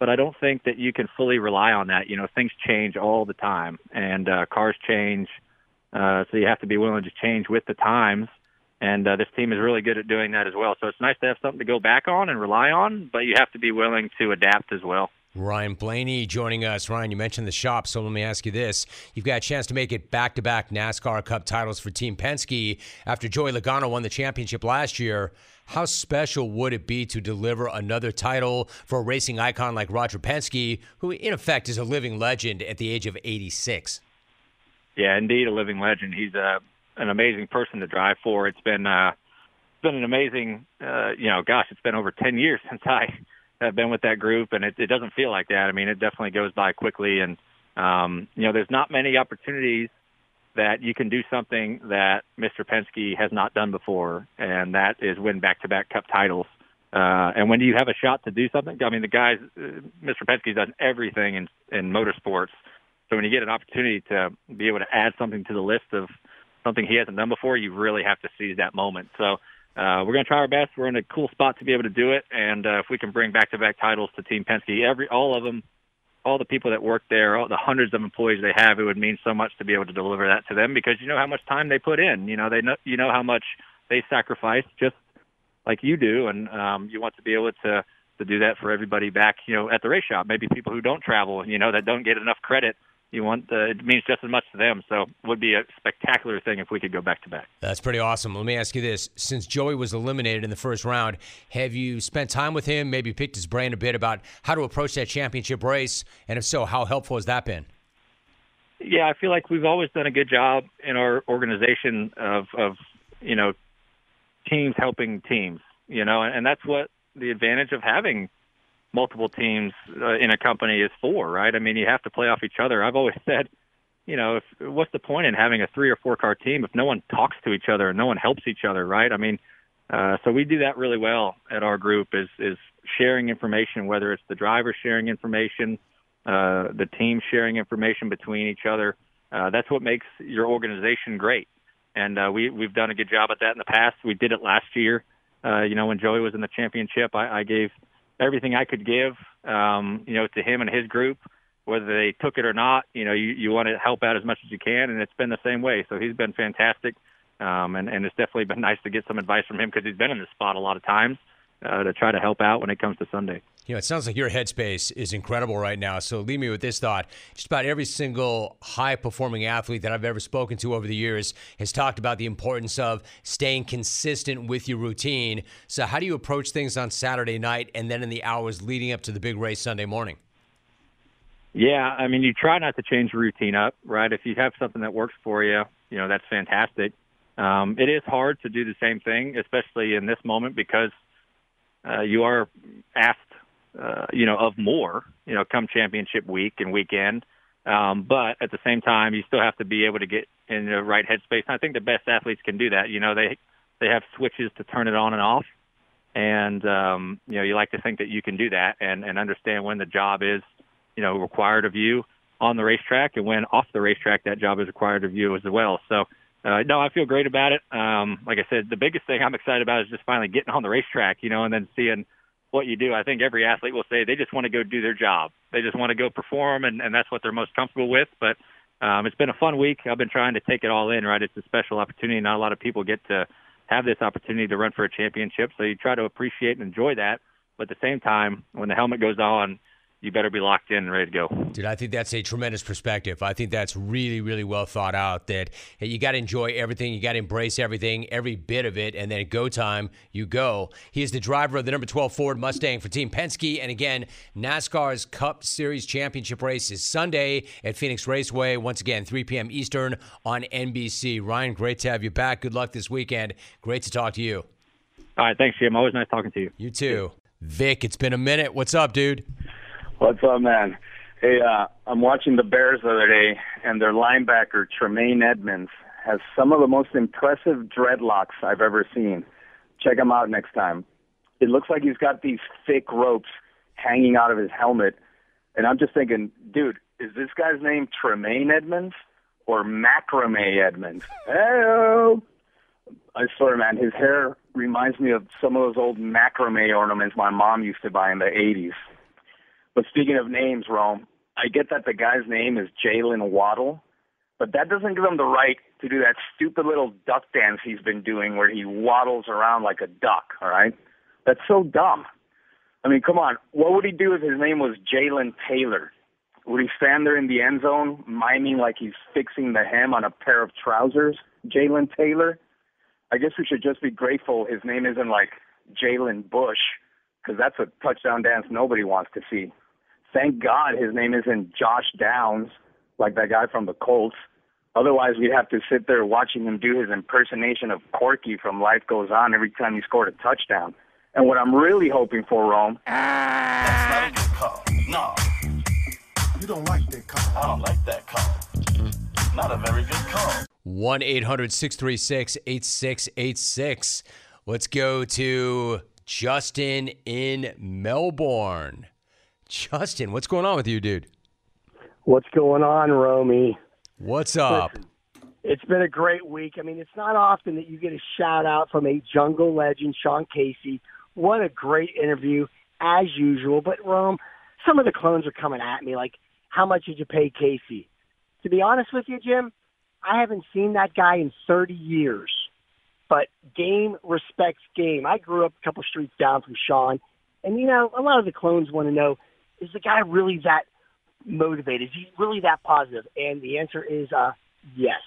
but I don't think that you can fully rely on that. You know, things change all the time and uh, cars change. Uh, so you have to be willing to change with the times. And uh, this team is really good at doing that as well. So it's nice to have something to go back on and rely on, but you have to be willing to adapt as well. Ryan Blaney joining us. Ryan, you mentioned the shop, so let me ask you this. You've got a chance to make it back-to-back NASCAR Cup titles for Team Penske after Joey Logano won the championship last year. How special would it be to deliver another title for a racing icon like Roger Penske, who in effect is a living legend at the age of eighty-six? Yeah, indeed, a living legend. He's a an amazing person to drive for. It's been uh, it's been an amazing, uh, you know, gosh, it's been over ten years since I have been with that group, and it, it doesn't feel like that. I mean, it definitely goes by quickly, and, um, you know, there's not many opportunities that you can do something that Mister Penske has not done before, and that is win back-to-back cup titles. Uh, and when do you have a shot to do something? I mean, the guys, uh, Mister Penske's done everything in, in motorsports, so when you get an opportunity to be able to add something to the list of something he hasn't done before, you really have to seize that moment. So uh, we're going to try our best. We're in a cool spot to be able to do it. And uh, if we can bring back-to-back titles to Team Penske, every all of them, all the people that work there, all the hundreds of employees they have, it would mean so much to be able to deliver that to them because you know how much time they put in. You know, they know, you know how much they sacrifice just like you do. And um, you want to be able to, to do that for everybody back, you know, at the race shop, maybe people who don't travel, you know, that don't get enough credit. You want uh, it means just as much to them, so it would be a spectacular thing if we could go back-to-back. That's pretty awesome. Let me ask you this. Since Joey was eliminated in the first round, have you spent time with him, maybe picked his brain a bit about how to approach that championship race, and if so, how helpful has that been? Yeah, I feel like we've always done a good job in our organization of, of you know, teams helping teams, you know, and, and that's what the advantage of having multiple teams uh, in a company is for, right? I mean, you have to play off each other. I've always said, you know, if, what's the point in having a three or four car team if no one talks to each other and no one helps each other, right? I mean, uh, so we do that really well at our group is, is sharing information, whether it's the driver sharing information, uh, the team sharing information between each other. Uh, that's what makes your organization great. And uh, we, we've done a good job at that in the past. We did it last year. Uh, you know, when Joey was in the championship, I, I gave everything I could give, um, you know, to him and his group. whether they took it or not, you know, you, you want to help out as much as you can, and it's been the same way. So he's been fantastic, um, and, and it's definitely been nice to get some advice from him because he's been in this spot a lot of times uh, to try to help out when it comes to Sunday. You know, it sounds like your headspace is incredible right now. So leave me with this thought. Just about every single high-performing athlete that I've ever spoken to over the years has talked about the importance of staying consistent with your routine. So how do you approach things on Saturday night and then in the hours leading up to the big race Sunday morning? Yeah, I mean, you try not to change your routine up, right? If you have something that works for you, you know, that's fantastic. Um, it is hard to do the same thing, especially in this moment, because uh, you are asked Uh, you know, of more, you know, come championship week and weekend. Um, but at the same time, you still have to be able to get in the right headspace. And I think the best athletes can do that. You know, they they have switches to turn it on and off. And, um, you know, you like to think that you can do that and, and understand when the job is, you know, required of you on the racetrack and when off the racetrack that job is required of you as well. So, uh, no, I feel great about it. Um, like I said, the biggest thing I'm excited about is just finally getting on the racetrack, you know, and then seeing – what you do. I think every athlete will say they just want to go do their job. They just want to go perform, and, and that's what they're most comfortable with. But um, it's been a fun week. I've been trying to take it all in, right? It's a special opportunity. Not a lot of people get to have this opportunity to run for a championship. So you try to appreciate and enjoy that. But at the same time, when the helmet goes on, you better be locked in and ready to go. Dude, I think that's a tremendous perspective. I think that's really, really well thought out, that hey, you got to enjoy everything. You got to embrace everything, every bit of it. And then at go time, you go. He is the driver of the number twelve Ford Mustang for Team Penske. And again, NASCAR's Cup Series Championship race is Sunday at Phoenix Raceway. Once again, three p.m. Eastern on N B C. Ryan, great to have you back. Good luck this weekend. Great to talk to you. All right. Thanks, Jim. Always nice talking to you. You too. Vic, it's been a minute. What's up, dude? What's up, man? Hey, uh, I'm watching the Bears the other day, and their linebacker, Tremaine Edmonds, has some of the most impressive dreadlocks I've ever seen. Check him out next time. It looks like he's got these thick ropes hanging out of his helmet, and I'm just thinking, dude, is this guy's name Tremaine Edmonds or Macrame Edmonds? Hey-oh! I swear, man, his hair reminds me of some of those old macrame ornaments my mom used to buy in the eighties. But speaking of names, Rome, I get that the guy's name is Jalen Waddle, but that doesn't give him the right to do that stupid little duck dance he's been doing where he waddles around like a duck, all right? That's so dumb. I mean, come on. What would he do if his name was Jalen Taylor? Would he stand there in the end zone miming like he's fixing the hem on a pair of trousers, Jalen Taylor? I guess we should just be grateful his name isn't like Jalen Bush, because that's a touchdown dance nobody wants to see. Thank God his name isn't Josh Downs, like that guy from the Colts. Otherwise, we'd have to sit there watching him do his impersonation of Corky from Life Goes On every time he scored a touchdown. And what I'm really hoping for, Rome... That's not a good call. No. You don't like that call. I don't like that call. Not a very good call. one eight hundred, six three six, eight six eight six. Let's go to Justin in Melbourne. Justin, what's going on with you, dude? What's going on, Romy? What's up? Listen, it's been a great week. I mean, it's not often that you get a shout-out from a jungle legend, Sean Casey. What a great interview, as usual. But, Rome, some of the clones are coming at me, like, how much did you pay Casey? To be honest with you, Jim, I haven't seen that guy in thirty years. But game respects game. I grew up a couple streets down from Sean, and, you know, a lot of the clones want to know, is the guy really that motivated? Is he really that positive? And the answer is uh, yes.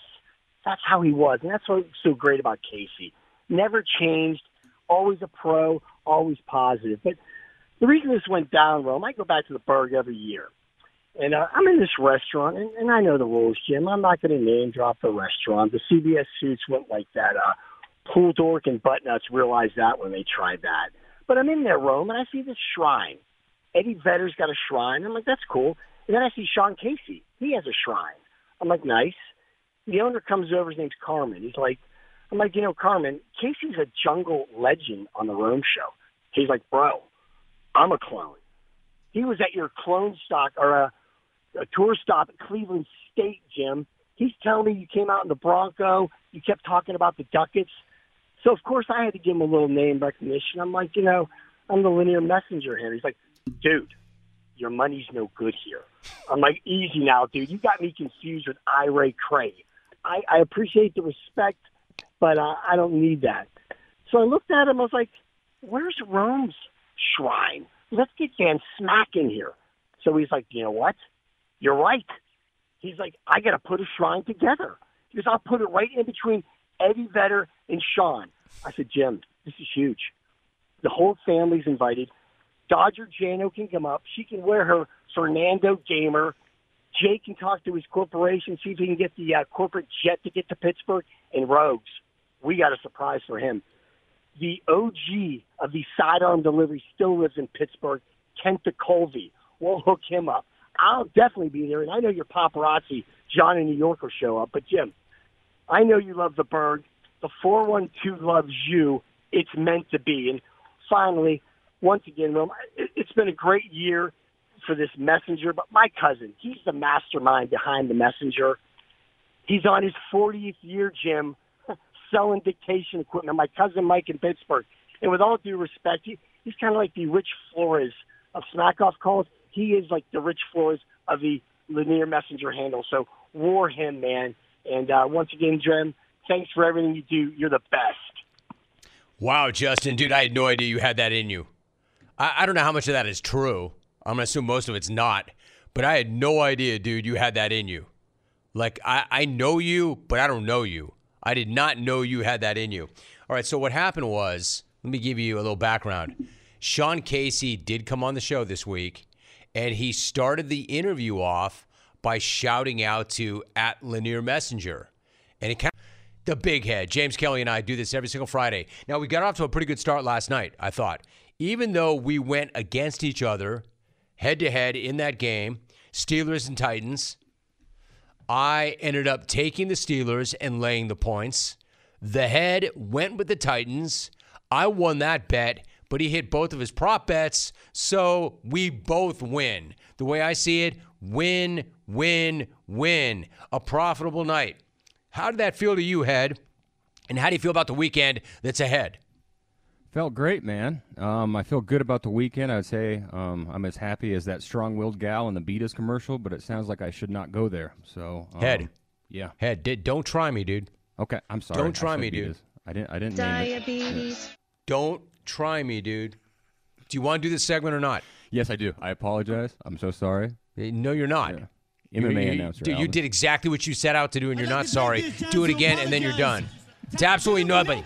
That's how he was. And that's what's so great about Casey. Never changed, always a pro, always positive. But the reason this went down, Rome, I go back to the Berg every year. And uh, I'm in this restaurant, and, and I know the rules, Jim. I'm not going to name drop the restaurant. The C B S suits went like that. Uh, Pool Dork and Buttnuts realized that when they tried that. But I'm in there, Rome, and I see this shrine. Eddie Vedder's got a shrine. I'm like, that's cool. And then I see Sean Casey. He has a shrine. I'm like, nice. The owner comes over. His name's Carmen. He's like, I'm like, you know, Carmen, Casey's a jungle legend on the Rome Show. He's like, bro, I'm a clone. He was at your clone stock or a, a tour stop at Cleveland State, Jim. He's telling me you came out in the Bronco. You kept talking about the Ducats. So, of course, I had to give him a little name recognition. I'm like, you know, I'm the linear messenger here. He's like, dude, your money's no good here. I'm like, easy now, dude. You got me confused with Ira Cray. I, I appreciate the respect, but uh, I don't need that. So I looked at him. I was like, where's Rome's shrine? Let's get Van Smack in here. So he's like, you know what? You're right. He's like, I got to put a shrine together. Because I'll put it right in between Eddie Vedder and Sean. I said, Jim, this is huge. The whole family's invited. Dodger Jano can come up. She can wear her Fernando Gamer. Jake can talk to his corporation, see if he can get the uh, corporate jet to get to Pittsburgh. And Rogues, we got a surprise for him. The O G of the sidearm delivery still lives in Pittsburgh, Kent DeColvey. We'll hook him up. I'll definitely be there, and I know your paparazzi, John in New York, will show up. But, Jim, I know you love the bird. The four one two loves you. It's meant to be. And finally, once again, Rome, it's been a great year for this messenger, but my cousin, he's the mastermind behind the messenger. He's on his fortieth year, Jim, selling dictation equipment. My cousin Mike in Pittsburgh. And with all due respect, he, he's kind of like the Rich Flores of Smack-Off calls. He is like the Rich Flores of the Lanier Messenger handle. So war him, man. And uh, once again, Jim, thanks for everything you do. You're the best. Wow, Justin, dude, I had no idea you had that in you. I, I don't know how much of that is true. I'm going to assume most of it's not. But I had no idea, dude, you had that in you. Like, I, I know you, but I don't know you. I did not know you had that in you. All right, so what happened was, let me give you a little background. Sean Casey did come on the show this week, and he started the interview off by shouting out to at Lanier Messenger. And it kind of, the big head. James Kelly and I do this every single Friday. Now, we got off to a pretty good start last night, I thought. Even though we went against each other head-to-head in that game, Steelers and Titans, I ended up taking the Steelers and laying the points. The head went with the Titans. I won that bet, but he hit both of his prop bets, so we both win. The way I see it, win, win, win. A profitable night. How did that feel to you, head? And how do you feel about the weekend that's ahead? Felt great, man. Um, I feel good about the weekend. I would say um, I'm as happy as that strong-willed gal in the Beatas commercial, but it sounds like I should not go there. So um, head, yeah, head. Did, don't try me, dude. Okay, I'm sorry. Don't try me, Beatas. Dude. I didn't. I didn't. Diabetes. Name it. Don't try me, dude. Do you want to do this segment or not? Yes, I do. I apologize. I'm so sorry. No, you're not. Yeah. M M A you, announcer. Dude, Alan. You did exactly what you set out to do, and you're not sorry. Do it again, and then you're done. It's absolutely nobody.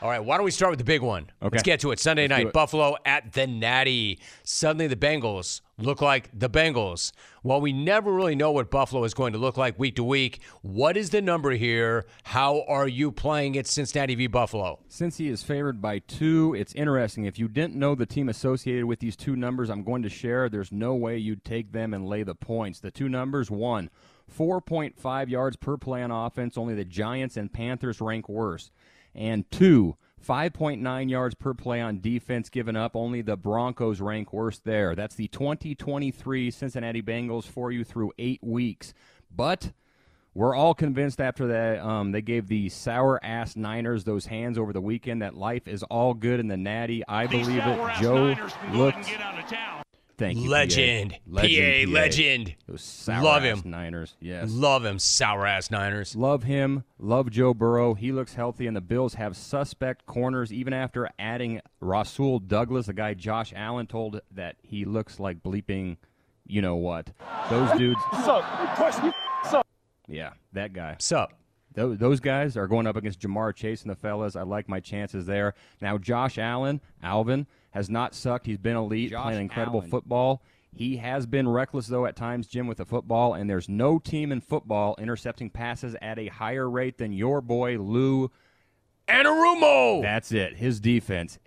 All right, why don't we start with the big one? Okay. Let's get to it. Sunday Let's night, it. Buffalo at the Natty. Suddenly the Bengals look like the Bengals. While we never really know what Buffalo is going to look like week to week, what is the number here? How are you playing it, Cincinnati v. Buffalo? Cincy is favored by two. It's interesting. If you didn't know the team associated with these two numbers I'm going to share, there's no way you'd take them and lay the points. The two numbers, one, four point five yards per play on offense. Only the Giants and Panthers rank worse. And two, five point nine yards per play on defense given up. Only the Broncos rank worst there. That's the twenty twenty-three Cincinnati Bengals for you through eight weeks. But we're all convinced after that um, they gave the sour-ass Niners those hands over the weekend that life is all good in the Natty. I believe it. Joe looks. Thank you, legend. P A. Legend. P A. P A. Legend. Those sour Love ass him. Niners. Yes. Love him. Sour ass Niners. Love him. Love Joe Burrow. He looks healthy, and the Bills have suspect corners even after adding Rasul Douglas, the guy Josh Allen told that he looks like bleeping, you know what. Those dudes. Suck. Suck. Yeah, that guy. Sup. Those guys are going up against Jamar Chase and the fellas. I like my chances there. Now, Josh Allen, Alvin, has not sucked. He's been elite, Josh playing incredible Allen. Football. He has been reckless, though, at times, Jim, with the football, and there's no team in football intercepting passes at a higher rate than your boy, Lou Anarumo. That's it. His defense.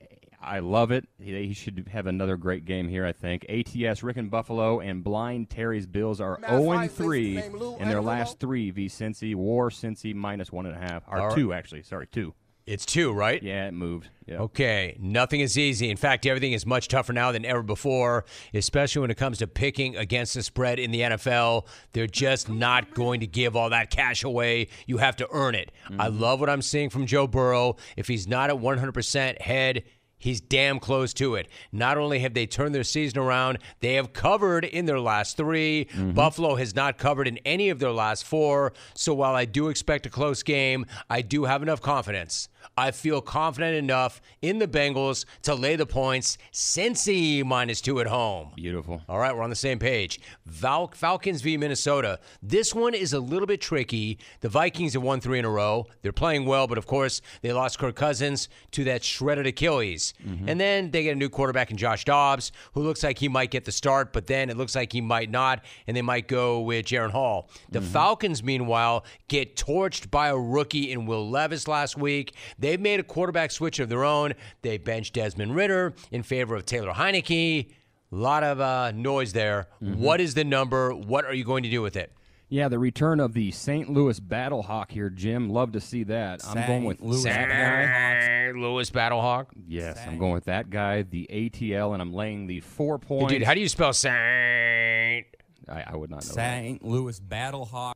I love it. He should have another great game here, I think. A T S, Rick and Buffalo, and Blind Terry's Bills are zero and three in their last three v. Cincy. War Cincy minus one and a half. Or right. two, actually. Sorry, two. It's two, right? Yeah, it moved. Yeah. Okay, nothing is easy. In fact, everything is much tougher now than ever before, especially when it comes to picking against the spread in the N F L. They're just not going to give all that cash away. You have to earn it. Mm-hmm. I love what I'm seeing from Joe Burrow. If he's not at one hundred percent head, He's damn close to it. Not only have they turned their season around, they have covered in their last three. Mm-hmm. Buffalo has not covered in any of their last four. So while I do expect a close game, I do have enough confidence. I feel confident enough in the Bengals to lay the points. Cincy minus two at home. Beautiful. All right, we're on the same page. Val- Falcons v. Minnesota. This one is a little bit tricky. The Vikings have won three in a row. They're playing well, but of course, they lost Kirk Cousins to that shredded Achilles. Mm-hmm. And then they get a new quarterback in Josh Dobbs, who looks like he might get the start, but then it looks like he might not, and they might go with Jaren Hall. The mm-hmm. Falcons, meanwhile, get torched by a rookie in Will Levis last week. They've made a quarterback switch of their own. They benched Desmond Ridder in favor of Taylor Heineke. A lot of uh, noise there. Mm-hmm. What is the number? What are you going to do with it? Yeah, the return of the Saint Louis Battlehawk here, Jim. Love to see that. Saint I'm going with Louis Saint Louis Battlehawk. Yes, Saint I'm going with that guy, the A T L, and I'm laying the four points. Hey, dude, how do you spell Saint? I, I would not know. Saint Louis Battlehawk.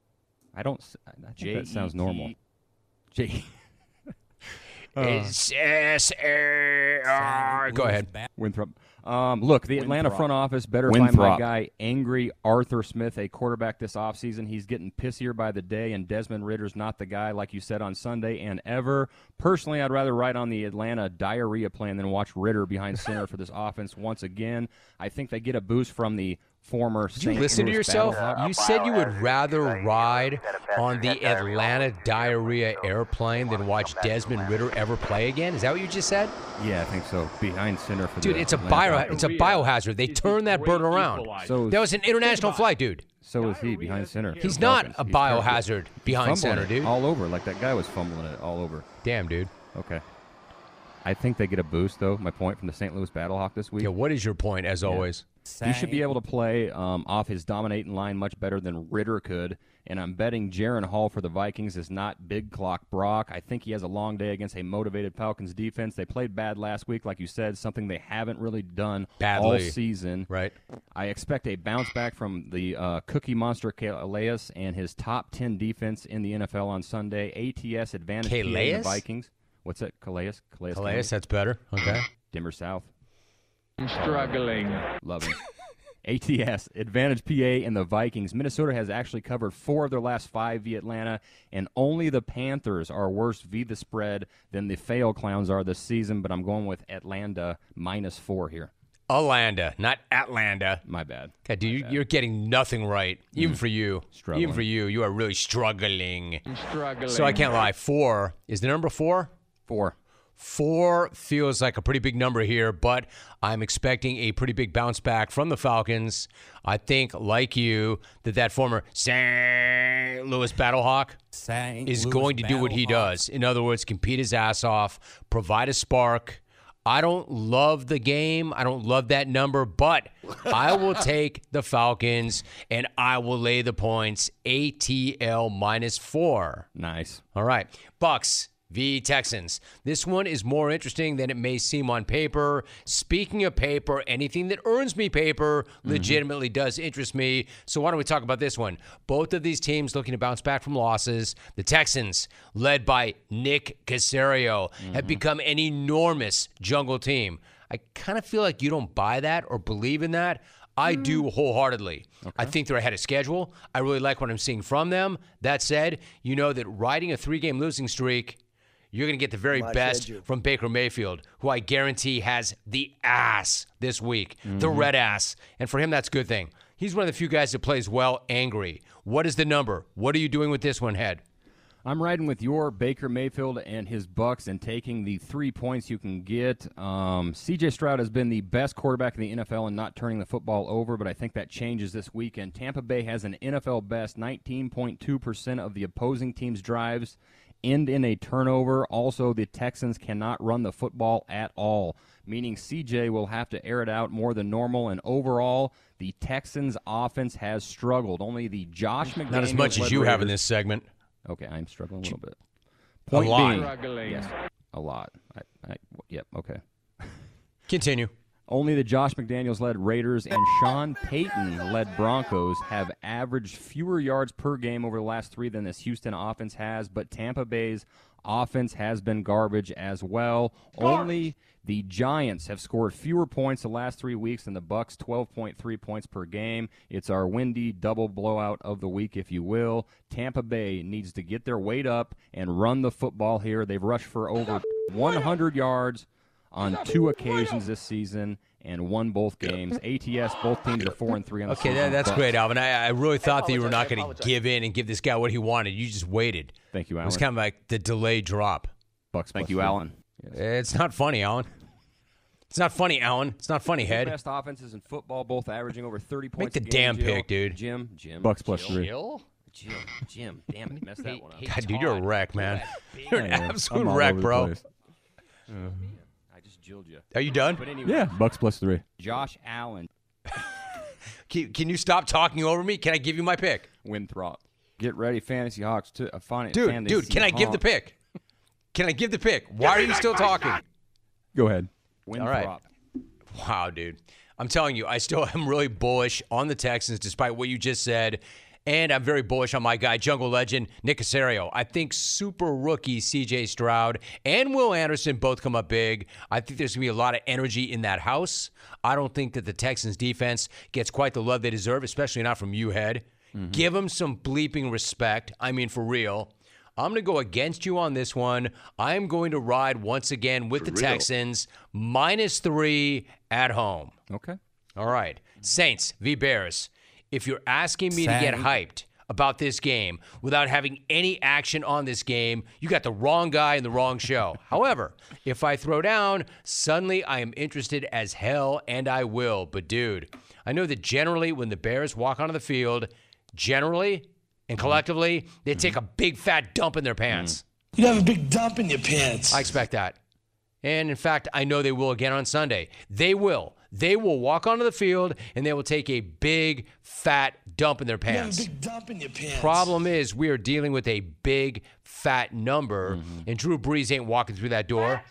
I don't. I think J- that sounds normal. J. S S A R. Go ahead. Winthrop. Um, look, the Winthrop. Atlanta front office better Winthrop. find my guy, Angry Arthur Smith, a quarterback this offseason. He's getting pissier by the day, and Desmond Ridder's not the guy, like you said, on Sunday and ever. Personally, I'd rather ride on the Atlanta diarrhea plan than watch Ridder behind center for this offense once again. I I think they get a boost from the former Saint Louis. Did you listen to yourself? You said you would rather ride on the Atlanta diarrhea airplane than watch Desmond Ridder ever play again? Is that what you just said? Yeah, I think so. Behind center for the Dude, it's a bio, it's a biohazard. They turned that bird around. So that was an international flight, dude. So is he behind center. He's not a biohazard behind center, dude. All over, like that guy was fumbling it all over. Damn, dude. Okay. I think they get a boost, though, my point, from the Saint Louis Battlehawk this week. Yeah, what is your point, as yeah. always? Same. He should be able to play um, off his dominating line much better than Ridder could, and I'm betting Jaren Hall for the Vikings is not big clock Brock. I think he has a long day against a motivated Falcons defense. They played bad last week, like you said, something they haven't really done Badly. all season. Right. I expect a bounce back from the uh, cookie monster Calais and his top ten defense in the N F L on Sunday. A T S advantage for the Vikings. What's that? Calais? Calais, Calais, Calais, that's better. Okay. Denver South. I'm struggling. Love him. A T S, advantage P A, and the Vikings. Minnesota has actually covered four of their last five v. Atlanta, and only the Panthers are worse v. the spread than the fail clowns are this season, but I'm going with Atlanta minus four here. Alanda, not Atlanta. My bad. God, dude, My you, bad. You're getting nothing right, even mm. for you. Struggling. Even for you. You are really struggling. I'm struggling. So I can't lie. Four. Is the number four? Four. Four feels like a pretty big number here, but I'm expecting a pretty big bounce back from the Falcons. I think, like you, that that former Saint Louis Battlehawk Saint is Louis going to Battle do what he Hawk. does. In other words, compete his ass off, provide a spark. I don't love the game. I don't love that number, but I will take the Falcons, and I will lay the points. A T L minus four. Nice. All right. Bucks v. Texans. This one is more interesting than it may seem on paper. Speaking of paper, anything that earns me paper legitimately mm-hmm. does interest me. So why don't we talk about this one? Both of these teams looking to bounce back from losses. The Texans, led by Nick Caserio, mm-hmm. have become an enormous jungle team. I kind of feel like you don't buy that or believe in that. I do wholeheartedly. Okay. I think they're ahead of schedule. I really like what I'm seeing from them. That said, you know that riding a three-game losing streak, you're going to get the very My best schedule. from Baker Mayfield, who I guarantee has the ass this week, mm-hmm. the red ass. And for him, that's a good thing. He's one of the few guys that plays well angry. What is the number? What are you doing with this one, Head? I'm riding with your Baker Mayfield and his Bucks and taking the three points you can get. Um, C J Stroud has been the best quarterback in the N F L and not turning the football over, but I think that changes this weekend. Tampa Bay has an N F L best nineteen point two percent of the opposing team's drives end in a turnover. Also, the Texans cannot run the football at all, meaning C J will have to air it out more than normal. And overall, the Texans' offense has struggled. Only the Josh McDaniels. Not as much as you have in this segment. Okay, I'm struggling a little bit. Point a lot. Being, yes, a lot. I, I, yep, okay. Continue. Only the Josh McDaniels-led Raiders and Sean Payton-led Broncos have averaged fewer yards per game over the last three than this Houston offense has, but Tampa Bay's offense has been garbage as well. Garbage. Only the Giants have scored fewer points the last three weeks than the Bucks, twelve point three points per game. It's our windy double blowout of the week, if you will. Tampa Bay needs to get their weight up and run the football here. They've rushed for over one hundred yards on two occasions this season and won both games. A T S, both teams are four and three on the season. Okay, that, that's Bucks. Great, Alvin. I, I really thought that you were not going to give in and give this guy what he wanted. You just waited. Thank you, Alan. It was kind of like the delayed drop. Bucks. Thank you, Alan. Yes. It's not funny, Alan. It's not funny, Alan. It's not funny, head. The best offenses in football, both averaging over thirty points. Make the a game, damn Jill. Pick, dude. Jim, Jim. Bucks Jill. Plus three. Jill? Jim, Jim. Damn it, messed that one up. God, dude, you're a wreck, man. You're an absolute wreck, bro. Uh, I just jilled you. Are you done? But anyway, yeah, Bucks plus three. Josh Allen. can, can you stop talking over me? Can I give you my pick? Winthrop. Get ready, Fantasy Hawks. To, uh, fan, dude, fantasy dude, can I give the pick? Can I give the pick? Why are you still talking? Go ahead. Winthrop. All right. Wow, dude. I'm telling you, I still am really bullish on the Texans despite what you just said. And I'm very bullish on my guy, Jungle Legend, Nick Caserio. I think super rookie C J Stroud and Will Anderson both come up big. I think there's going to be a lot of energy in that house. I don't think that the Texans defense gets quite the love they deserve, especially not from you, Head. Mm-hmm. Give them some bleeping respect. I mean, for real. I'm going to go against you on this one. I'm going to ride once again with for the real. Texans, minus three at home. Okay. All right. Saints v. Bears. If you're asking me Sad. to get hyped about this game without having any action on this game, you got the wrong guy in the wrong show. However, if I throw down, suddenly I am interested as hell, and I will. But, dude, I know that generally when the Bears walk onto the field, generally and collectively, they mm-hmm. take a big fat dump in their pants. You have a big dump in your pants. I expect that. And, in fact, I know they will again on Sunday. They will. They will walk onto the field, and they will take a big, fat dump in their pants. Yeah, a big dump in your pants. Problem is, we are dealing with a big, fat number, mm-hmm. and Drew Brees ain't walking through that door.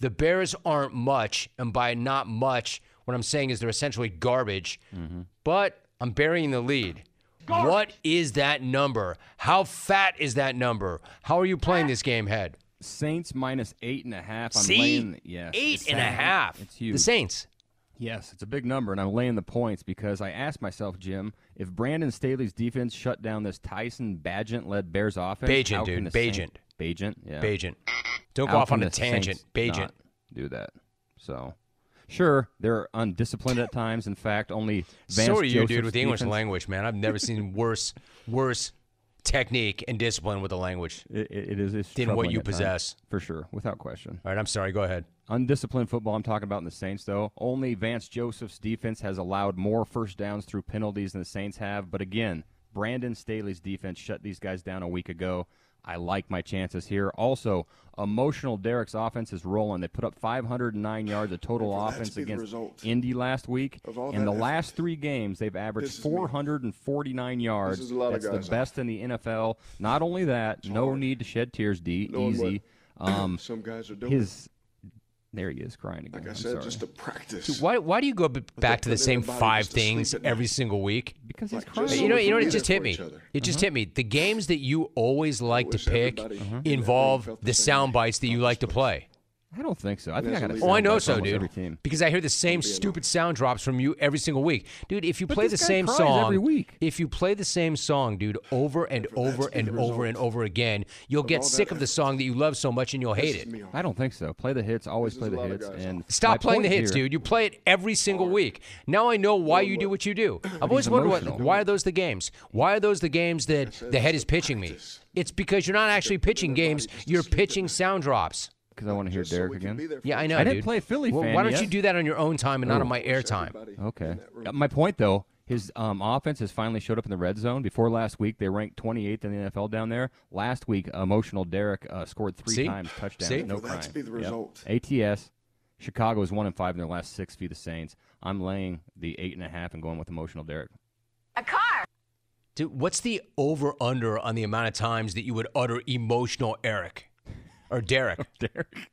The Bears aren't much, and by not much, what I'm saying is they're essentially garbage. Mm-hmm. But I'm burying the lead. Garbage. What is that number? How fat is that number? How are you playing this game, Head? Saints minus eight and a half. I'm See? Laying, yes, eight and a half. It's huge. The Saints. Yes, it's a big number, and I'm laying the points because I asked myself, Jim, if Brandon Staley's defense shut down this Tyson Bagent-led Bears offense, Bagent, how can dude, Bagent, Saints, Bagent, yeah, Bagent. Don't go off on a tangent, Saints Bagent. Do that. So, sure, they're undisciplined at times. In fact, only Vance so are you, Joseph's dude, with the English defense. Language, man. I've never seen worse, worse technique and discipline with the language. It, it is it's than what you possess, times, for sure, without question. All right, I'm sorry. Go ahead. Undisciplined football I'm talking about in the Saints, though. Only Vance Joseph's defense has allowed more first downs through penalties than the Saints have. But again, Brandon Staley's defense shut these guys down a week ago. I like my chances here. Also, emotional Derek's offense is rolling. They put up five hundred nine yards of total offense against Indy last week. In the last three games, they've averaged four hundred forty-nine yards. That's the best in the N F L. Not only that, no need to shed tears, D. Easy. Um, Some guys are doing his. There he is crying again. Like I said, just to practice. Dude, why, why do you go back to the same five things every single week? Because he's crying. You know, you know what? It just hit me. It just hit me. The games that you always like to pick involve the sound bites that you like to play. I don't think so. I think I got to Oh, I know so, dude. Because I hear the same stupid sound drops from you every single week. Dude, if you play the same song every week. If you play the same song, dude, over and over and over and over again, you'll get sick of the song that you love so much and you'll hate it. I don't think so. Play the hits, always play the hits, and stop playing the hits, dude. You play it every single week. Now I know why you do what you do. I've always wondered what, why are those the games? Why are those the games that the Head is pitching me? It's because you're not actually pitching games, you're pitching sound drops. Because I want to hear Derek so again. Yeah, I know, I didn't dude. play Philly well, fan, Why don't yes? you do that on your own time and Ooh. Not on my airtime? Okay. My point, though, his um, offense has finally showed up in the red zone. Before last week, they ranked twenty-eighth in the N F L down there. Last week, emotional Derek uh, scored three See? times, touchdowns, See? no well, crime. Be the result. Yep. A T S, Chicago is one and five in their last six v. the Saints. I'm laying the eight and a half and going with emotional Derek. A car. Dude, what's the over-under on the amount of times that you would utter emotional Eric? Or Derek. Derek.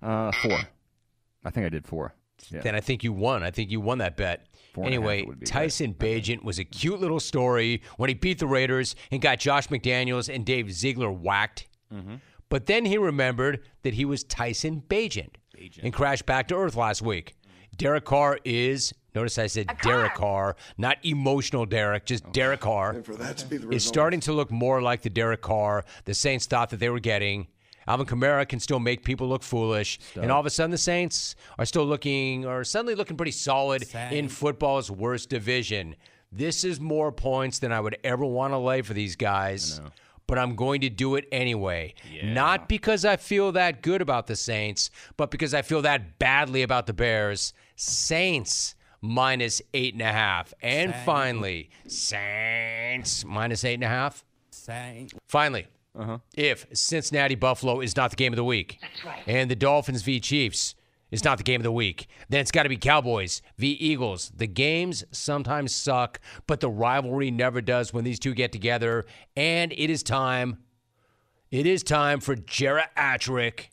Uh, four. I think I did four. Yeah. Then I think you won. I think you won that bet. Anyway, Tyson Bagent was a cute little story when he beat the Raiders and got Josh McDaniels and Dave Ziegler whacked. Mm-hmm. But then he remembered that he was Tyson Bagent and crashed back to earth last week. Derek Carr is, notice I said Derek Carr, not emotional Derek, just oh, Derek Carr, and for that to be the result, is starting to look more like the Derek Carr the Saints thought that they were getting. Alvin Kamara can still make people look foolish. Stop. And all of a sudden the Saints are still looking, or suddenly looking pretty solid Saints. in football's worst division. This is more points than I would ever want to lay for these guys, but I'm going to do it anyway. Yeah. Not because I feel that good about the Saints, but because I feel that badly about the Bears. Saints minus eight and a half. And Saints. finally, Saints minus eight and a half. Saints. Finally. Uh-huh. If Cincinnati-Buffalo is not the game of the week, that's right, and the Dolphins v. Chiefs is not the game of the week, then it's got to be Cowboys v. Eagles. The games sometimes suck, but the rivalry never does when these two get together. And it is time. It is time for geriatric.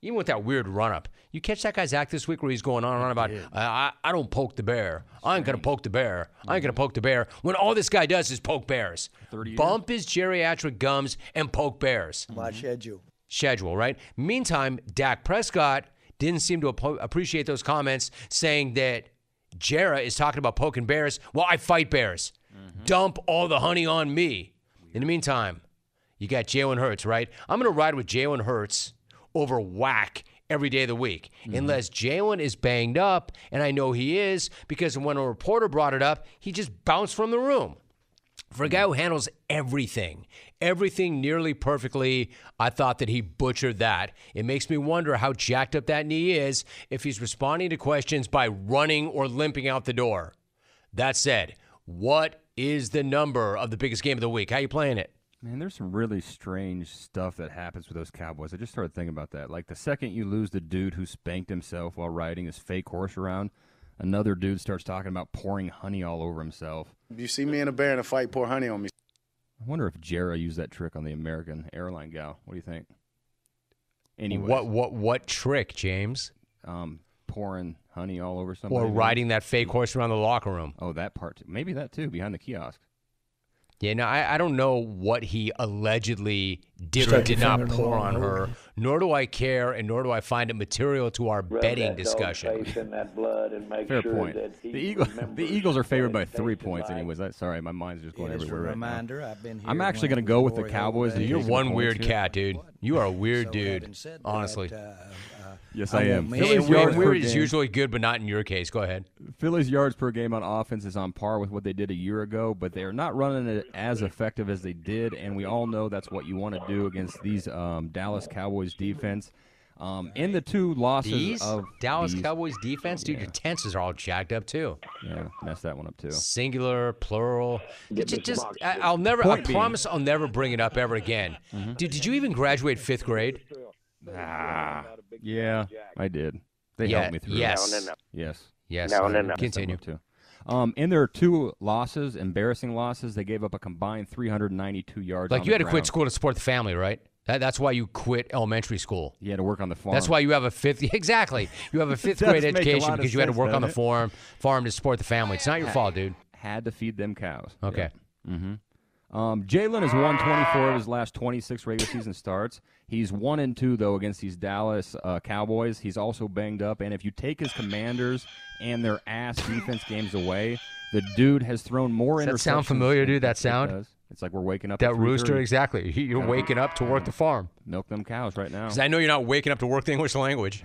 Even with that weird run-up. You catch that guy's act this week where he's going on and on about, I, I, I don't poke the bear. I ain't going to poke the bear. I ain't going to poke the bear. When all this guy does is poke bears. Bump his geriatric gums and poke bears. My schedule. Schedule, right? Meantime, Dak Prescott didn't seem to ap- appreciate those comments saying that Jera is talking about poking bears. Well, I fight bears. Mm-hmm. Dump all the honey on me. In the meantime, you got Jalen Hurts, right? I'm going to ride with Jalen Hurts over Whack every day of the week, mm-hmm. unless Jalen is banged up, and I know he is, because when a reporter brought it up, he just bounced from the room. For a guy who handles everything, everything nearly perfectly, I thought that he butchered that. It makes me wonder how jacked up that knee is if he's responding to questions by running or limping out the door. That said, what is the number of the biggest game of the week? How you playing it? Man, there's some really strange stuff that happens with those Cowboys. I just started thinking about that. Like, the second you lose the dude who spanked himself while riding his fake horse around, another dude starts talking about pouring honey all over himself. You see me and a bear in a fight, pour honey on me. I wonder if Jera used that trick on the American airline gal. What do you think? Anyway, what what what trick, James? Um, pouring honey all over somebody. Or riding that fake horse around the locker room. Oh, that part too. Maybe that too, behind the kiosk. Yeah, no, I, I don't know what he allegedly did or did not pour on her, nor do I care, and nor do I find it material to our Rub betting discussion. Fair sure point. The, Eagle, the Eagles are favored by three points anyways. I, sorry, my mind's just going everywhere right reminder, now. I've been here I'm actually going to go with the Cowboys. You're one weird here. cat, dude. You are a weird so dude, honestly. That, uh, uh, yes, I, I am. Philly's yards per game is usually good, but not in your case. Go ahead. Philly's yards per game on offense is on par with what they did a year ago, but they are not running it as effective as they did, and we all know that's what you want to do against these um, Dallas Cowboys defense. Um, in the two losses these? of Dallas these, Cowboys defense, dude, yeah. your tenses are all jacked up too. Yeah, messed that one up too. Singular, plural. Did you just? I, I'll never. Point I being. promise I'll never bring it up ever again. Mm-hmm. Dude, did you even graduate fifth grade? Ah, yeah, I did. They yeah, helped me through. Yes, no, no, no. yes, yes. No, no, no. Continue too. Um, in their two losses, embarrassing losses, they gave up a combined three hundred ninety-two yards. Like, you had to quit school to support the family, right? That, that's why you quit elementary school. You had to work on the farm. That's why you have a fifth. Exactly. You have a fifth grade education because you had to work on the farm, farm to support the family. It's not your fault, dude. Had to feed them cows. Okay. Yeah. Mm-hmm. Um, Jalen has won twenty-four of his last twenty-six regular season starts. He's one and two though against these Dallas uh, Cowboys. He's also banged up, and if you take his Commanders and their ass defense games away, the dude has thrown more interceptions. Does that sound familiar, dude? That sound? It does. It's like we're waking up. That rooster, exactly. You're waking up to work the farm. Milk them cows right now. Because I know you're not waking up to work the English language.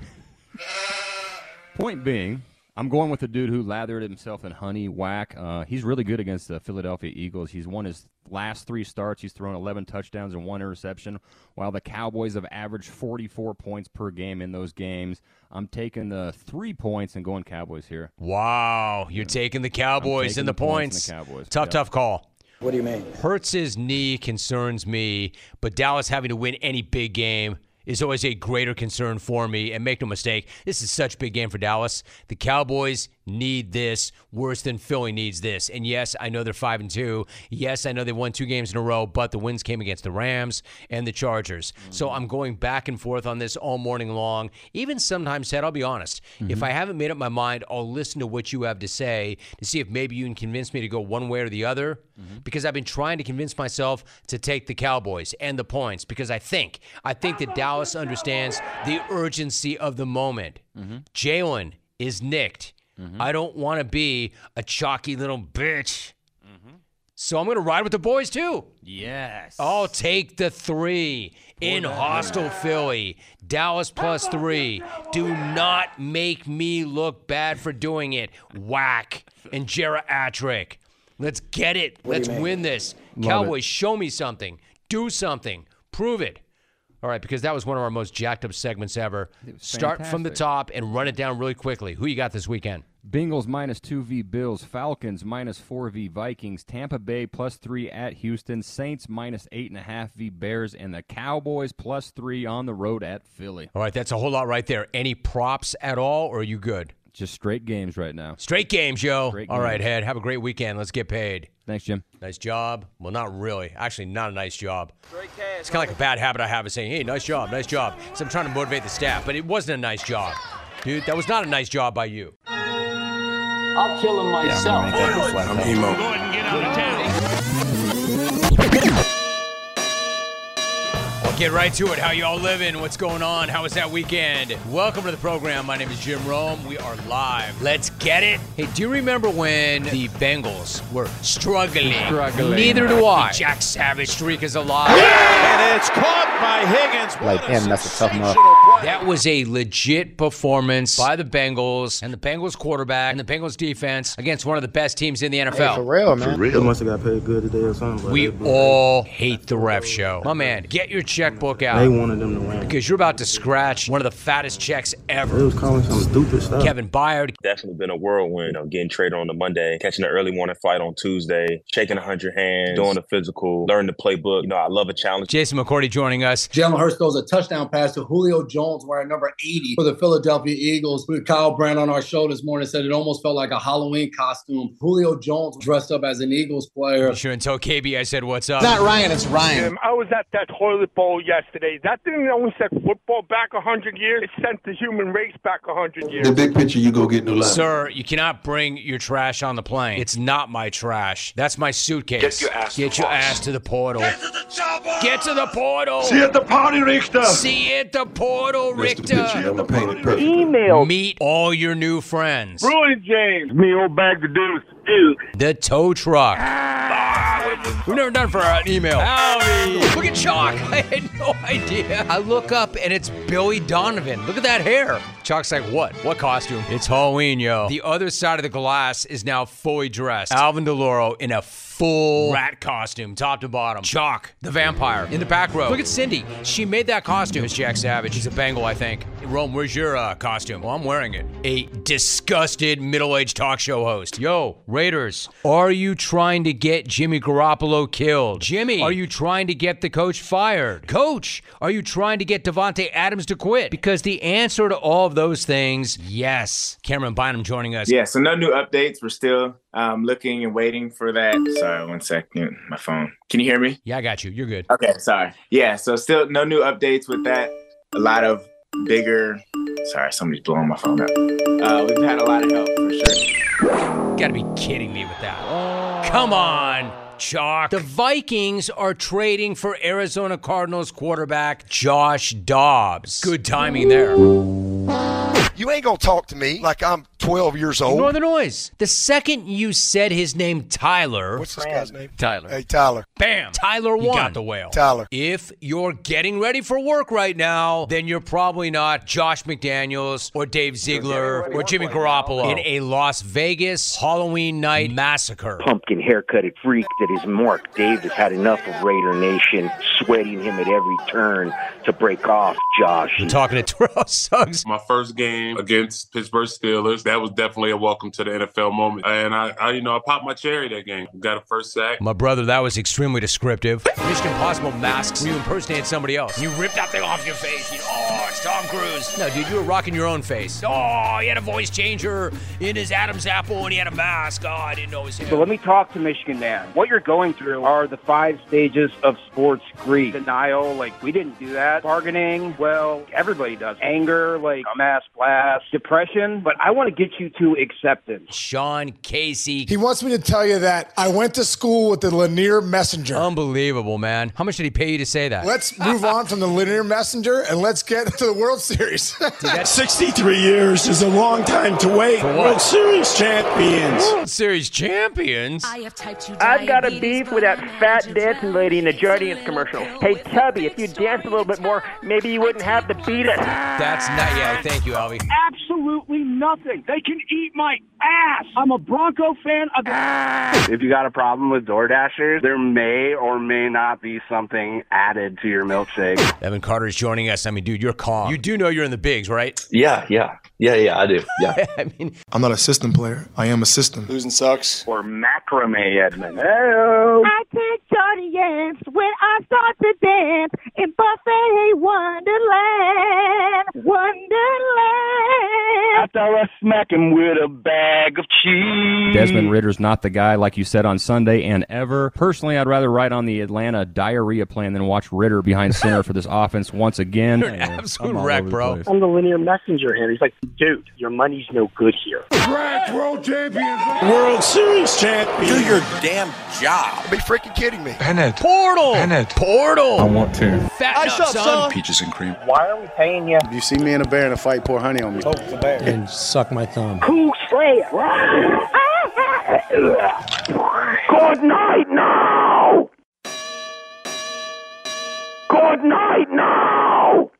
Point being, I'm going with the dude who lathered himself in honey, Whack. Uh, he's really good against the Philadelphia Eagles. He's won his last three starts. He's thrown eleven touchdowns and one interception, while the Cowboys have averaged forty-four points per game in those games. I'm taking the three points and going Cowboys here. Wow. You're yeah. taking the Cowboys taking and the, the points. points and the tough, yeah. tough call. What do you mean? Hurts' knee concerns me, but Dallas having to win any big game is always a greater concern for me. And make no mistake, this is such a big game for Dallas. The Cowboys need this worse than Philly needs this. And yes, I know they're five and two. Yes, I know they won two games in a row, but the wins came against the Rams and the Chargers. Mm-hmm. So I'm going back and forth on this all morning long. Even sometimes, Ted, I'll be honest, mm-hmm. if I haven't made up my mind, I'll listen to what you have to say to see if maybe you can convince me to go one way or the other, mm-hmm. because I've been trying to convince myself to take the Cowboys and the points, because I think, I think that Dallas understands the urgency of the moment. Mm-hmm. Jalen is nicked. Mm-hmm. I don't want to be a chalky little bitch. Mm-hmm. So I'm going to ride with the boys, too. Yes. I'll take the three in hostile Philly. Dallas plus three. Do not make me look bad for doing it. Whack. And Geriatric. Let's get it. Let's win this. Cowboys, show me something. Do something. Prove it. All right, because that was one of our most jacked up segments ever. Start fantastic. From the top and run it down really quickly. Who you got this weekend? Bengals minus two v Bills. Falcons minus four v Vikings. Tampa Bay plus three at Houston. Saints minus eight and a half v Bears. And the Cowboys plus three on the road at Philly. All right, that's a whole lot right there. Any props at all, or are you good? Just straight games right now. Straight games, yo. Straight games. All right, Head. Have a great weekend. Let's get paid. Thanks, Jim. Nice job. Well, not really. Actually, not a nice job. It's kind of like a bad habit I have of saying, hey, nice job, nice job. So I'm trying to motivate the staff, but it wasn't a nice job. Dude, that was not a nice job by you. I'll kill him myself. Yeah, I'm, right. I'm emo. Go ahead and get out of town. Well, get right to it. How y'all living? What's going on? How was that weekend? Welcome to the program. My name is Jim Rome. We are live. Let's get it. Hey, do you remember when the Bengals were struggling? Struggling. Neither do I. The Jack Savage streak is alive. Yeah! And it's caught by Higgins. Like him, that's a tough move. That was a legit performance by the Bengals and the Bengals quarterback and the Bengals defense against one of the best teams in the N F L. Hey, for real, man. For real. Must have got paid good today or something. We all hate the ref show. My man, get your checkbook out. They wanted them to win. Because you're about to scratch one of the fattest checks ever. They was calling some stupid stuff. Kevin Byard. Definitely been a whirlwind. You know, getting traded on the Monday, catching an early morning flight on Tuesday, shaking one hundred hands, doing the physical, learning the playbook. You know, I love a challenge. Jason McCourty joining us. Jalen Hurts throws a touchdown pass to Julio Jones. Wearing number eighty for the Philadelphia Eagles. We had Kyle Brandt on our show this morning, said it almost felt like a Halloween costume. Julio Jones dressed up as an Eagles player. You shouldn't tell K B I said what's up. It's not Ryan, it's Ryan. Jim, I was at that toilet bowl yesterday. That thing that only said football back one hundred years, it sent the human race back one hundred years. The big picture, you go get new life. Sir, you cannot bring your trash on the plane. It's not my trash. That's my suitcase. Get your ass, get to, your ass to the portal. Get to the chopper. Get to the portal. See at the party, Richter. See at the portal. Richter. Email. Meet all your new friends. Roy James. Me old bag the dudes. The tow truck. Ah, we've never done for an email. Howdy. Look at Chalk. I had no idea. I look up and it's Billy Donovan. Look at that hair. Chalk's like, what? What costume? It's Halloween, yo. The other side of the glass is now fully dressed. Alvin DeLauro in a full rat costume, top to bottom. Chalk, the vampire, in the back row. Look at Cindy. She made that costume. It's Jack Savage. He's a Bengal, I think. Rome, where's your uh, costume? Well, I'm wearing it. A disgusted middle-aged talk show host. Yo, Raiders, are you trying to get Jimmy Garoppolo killed? Jimmy, are you trying to get the coach fired? Coach, are you trying to get Devontae Adams to quit? Because the answer to all of those things, yes. Cameron Bynum joining us. Yeah, so no new updates. We're still um, looking and waiting for that. Sorry, one second. My phone. Can you hear me? Yeah, I got you. You're good. Okay, sorry. Yeah, so still no new updates with that. A lot of bigger... Sorry, somebody's blowing my phone up. Uh, we've had a lot of help, for sure. Gotta be kidding me with that. Oh. Come on, Chalk. The Vikings are trading for Arizona Cardinals quarterback Josh Dobbs. Good timing there. You ain't gonna talk to me like I'm twelve years old. Ignore the noise. The second you said his name, Tyler. What's this guy's name? Tyler. Hey, Tyler. Bam. Tyler won. You got the whale. Tyler. If you're getting ready for work right now, then you're probably not Josh McDaniels or Dave Ziegler or Jimmy Garoppolo in a Las Vegas Halloween night massacre. Pumpkin haircutted freak that is Mark Davis had enough of Raider Nation sweating him at every turn to break off Josh. We're talking to Terrell Suggs. My first game against Pittsburgh Steelers. That that was definitely a welcome to the N F L moment. And I, I you know, I popped my cherry that game. Got a first sack. My brother, that was extremely descriptive. Mission Impossible masks. You impersonate somebody else. You ripped that thing off your face. You, oh, it's Tom Cruise. No, dude, you were rocking your own face. Oh, he had a voice changer in his Adam's apple and he had a mask. Oh, I didn't know it was him. So let me talk to Michigan, Dan. What you're going through are the five stages of sports grief. Denial, like, we didn't do that. Bargaining, well, everybody does. Anger, like, a mass blast. Depression, but I want to get you to acceptance. Sean Casey. He wants me to tell you that I went to school with the Lanier Messenger. Unbelievable, man. How much did he pay you to say that? Let's move on from the Lanier Messenger and let's get to the World Series. Dude, that's sixty-three years is a long time to wait. World Series champions. World Series champions? I have type two diabetes. I've got a beef with that fat dancing lady in the Jardians commercial. Hey, Tubby, if you danced a little bit more, maybe you wouldn't have to beat us. That's not, yeah, thank you, Albie. Absolutely nothing. They can eat my ass. I'm a Bronco fan of ass. If you got a problem with DoorDashers, there may or may not be something added to your milkshake. Evan Carter is joining us. I mean, dude, you're calm. You do know you're in the bigs, right? Yeah, yeah. Yeah, yeah, I do. Yeah. I mean, I'm not a system player. I am a system. Losing sucks. Or macrame, Edmund. Hello. I take audience when I start to dance in buffet wonderland. Wonderland. After I smack him with a bag of cheese. Desmond Ridder's not the guy, like you said on Sunday and ever. Personally, I'd rather write on the Atlanta diarrhea plan than watch Ridder behind center for this offense once again. You're an absolute wreck, bro. I'm the linear messenger here. He's like, dude, your money's no good here. Congrats, world champions. World Series champions. Do your damn job. Are you freaking kidding me? Bennett. Portal. Bennett. Portal. I want to. Fatten up, son. son. Peaches and cream. Why are we paying you? If you see me and a bear in a fight, pour honey on me. Poke the bear. And suck my thumb. Cool Slayer. Good night now. Good night now.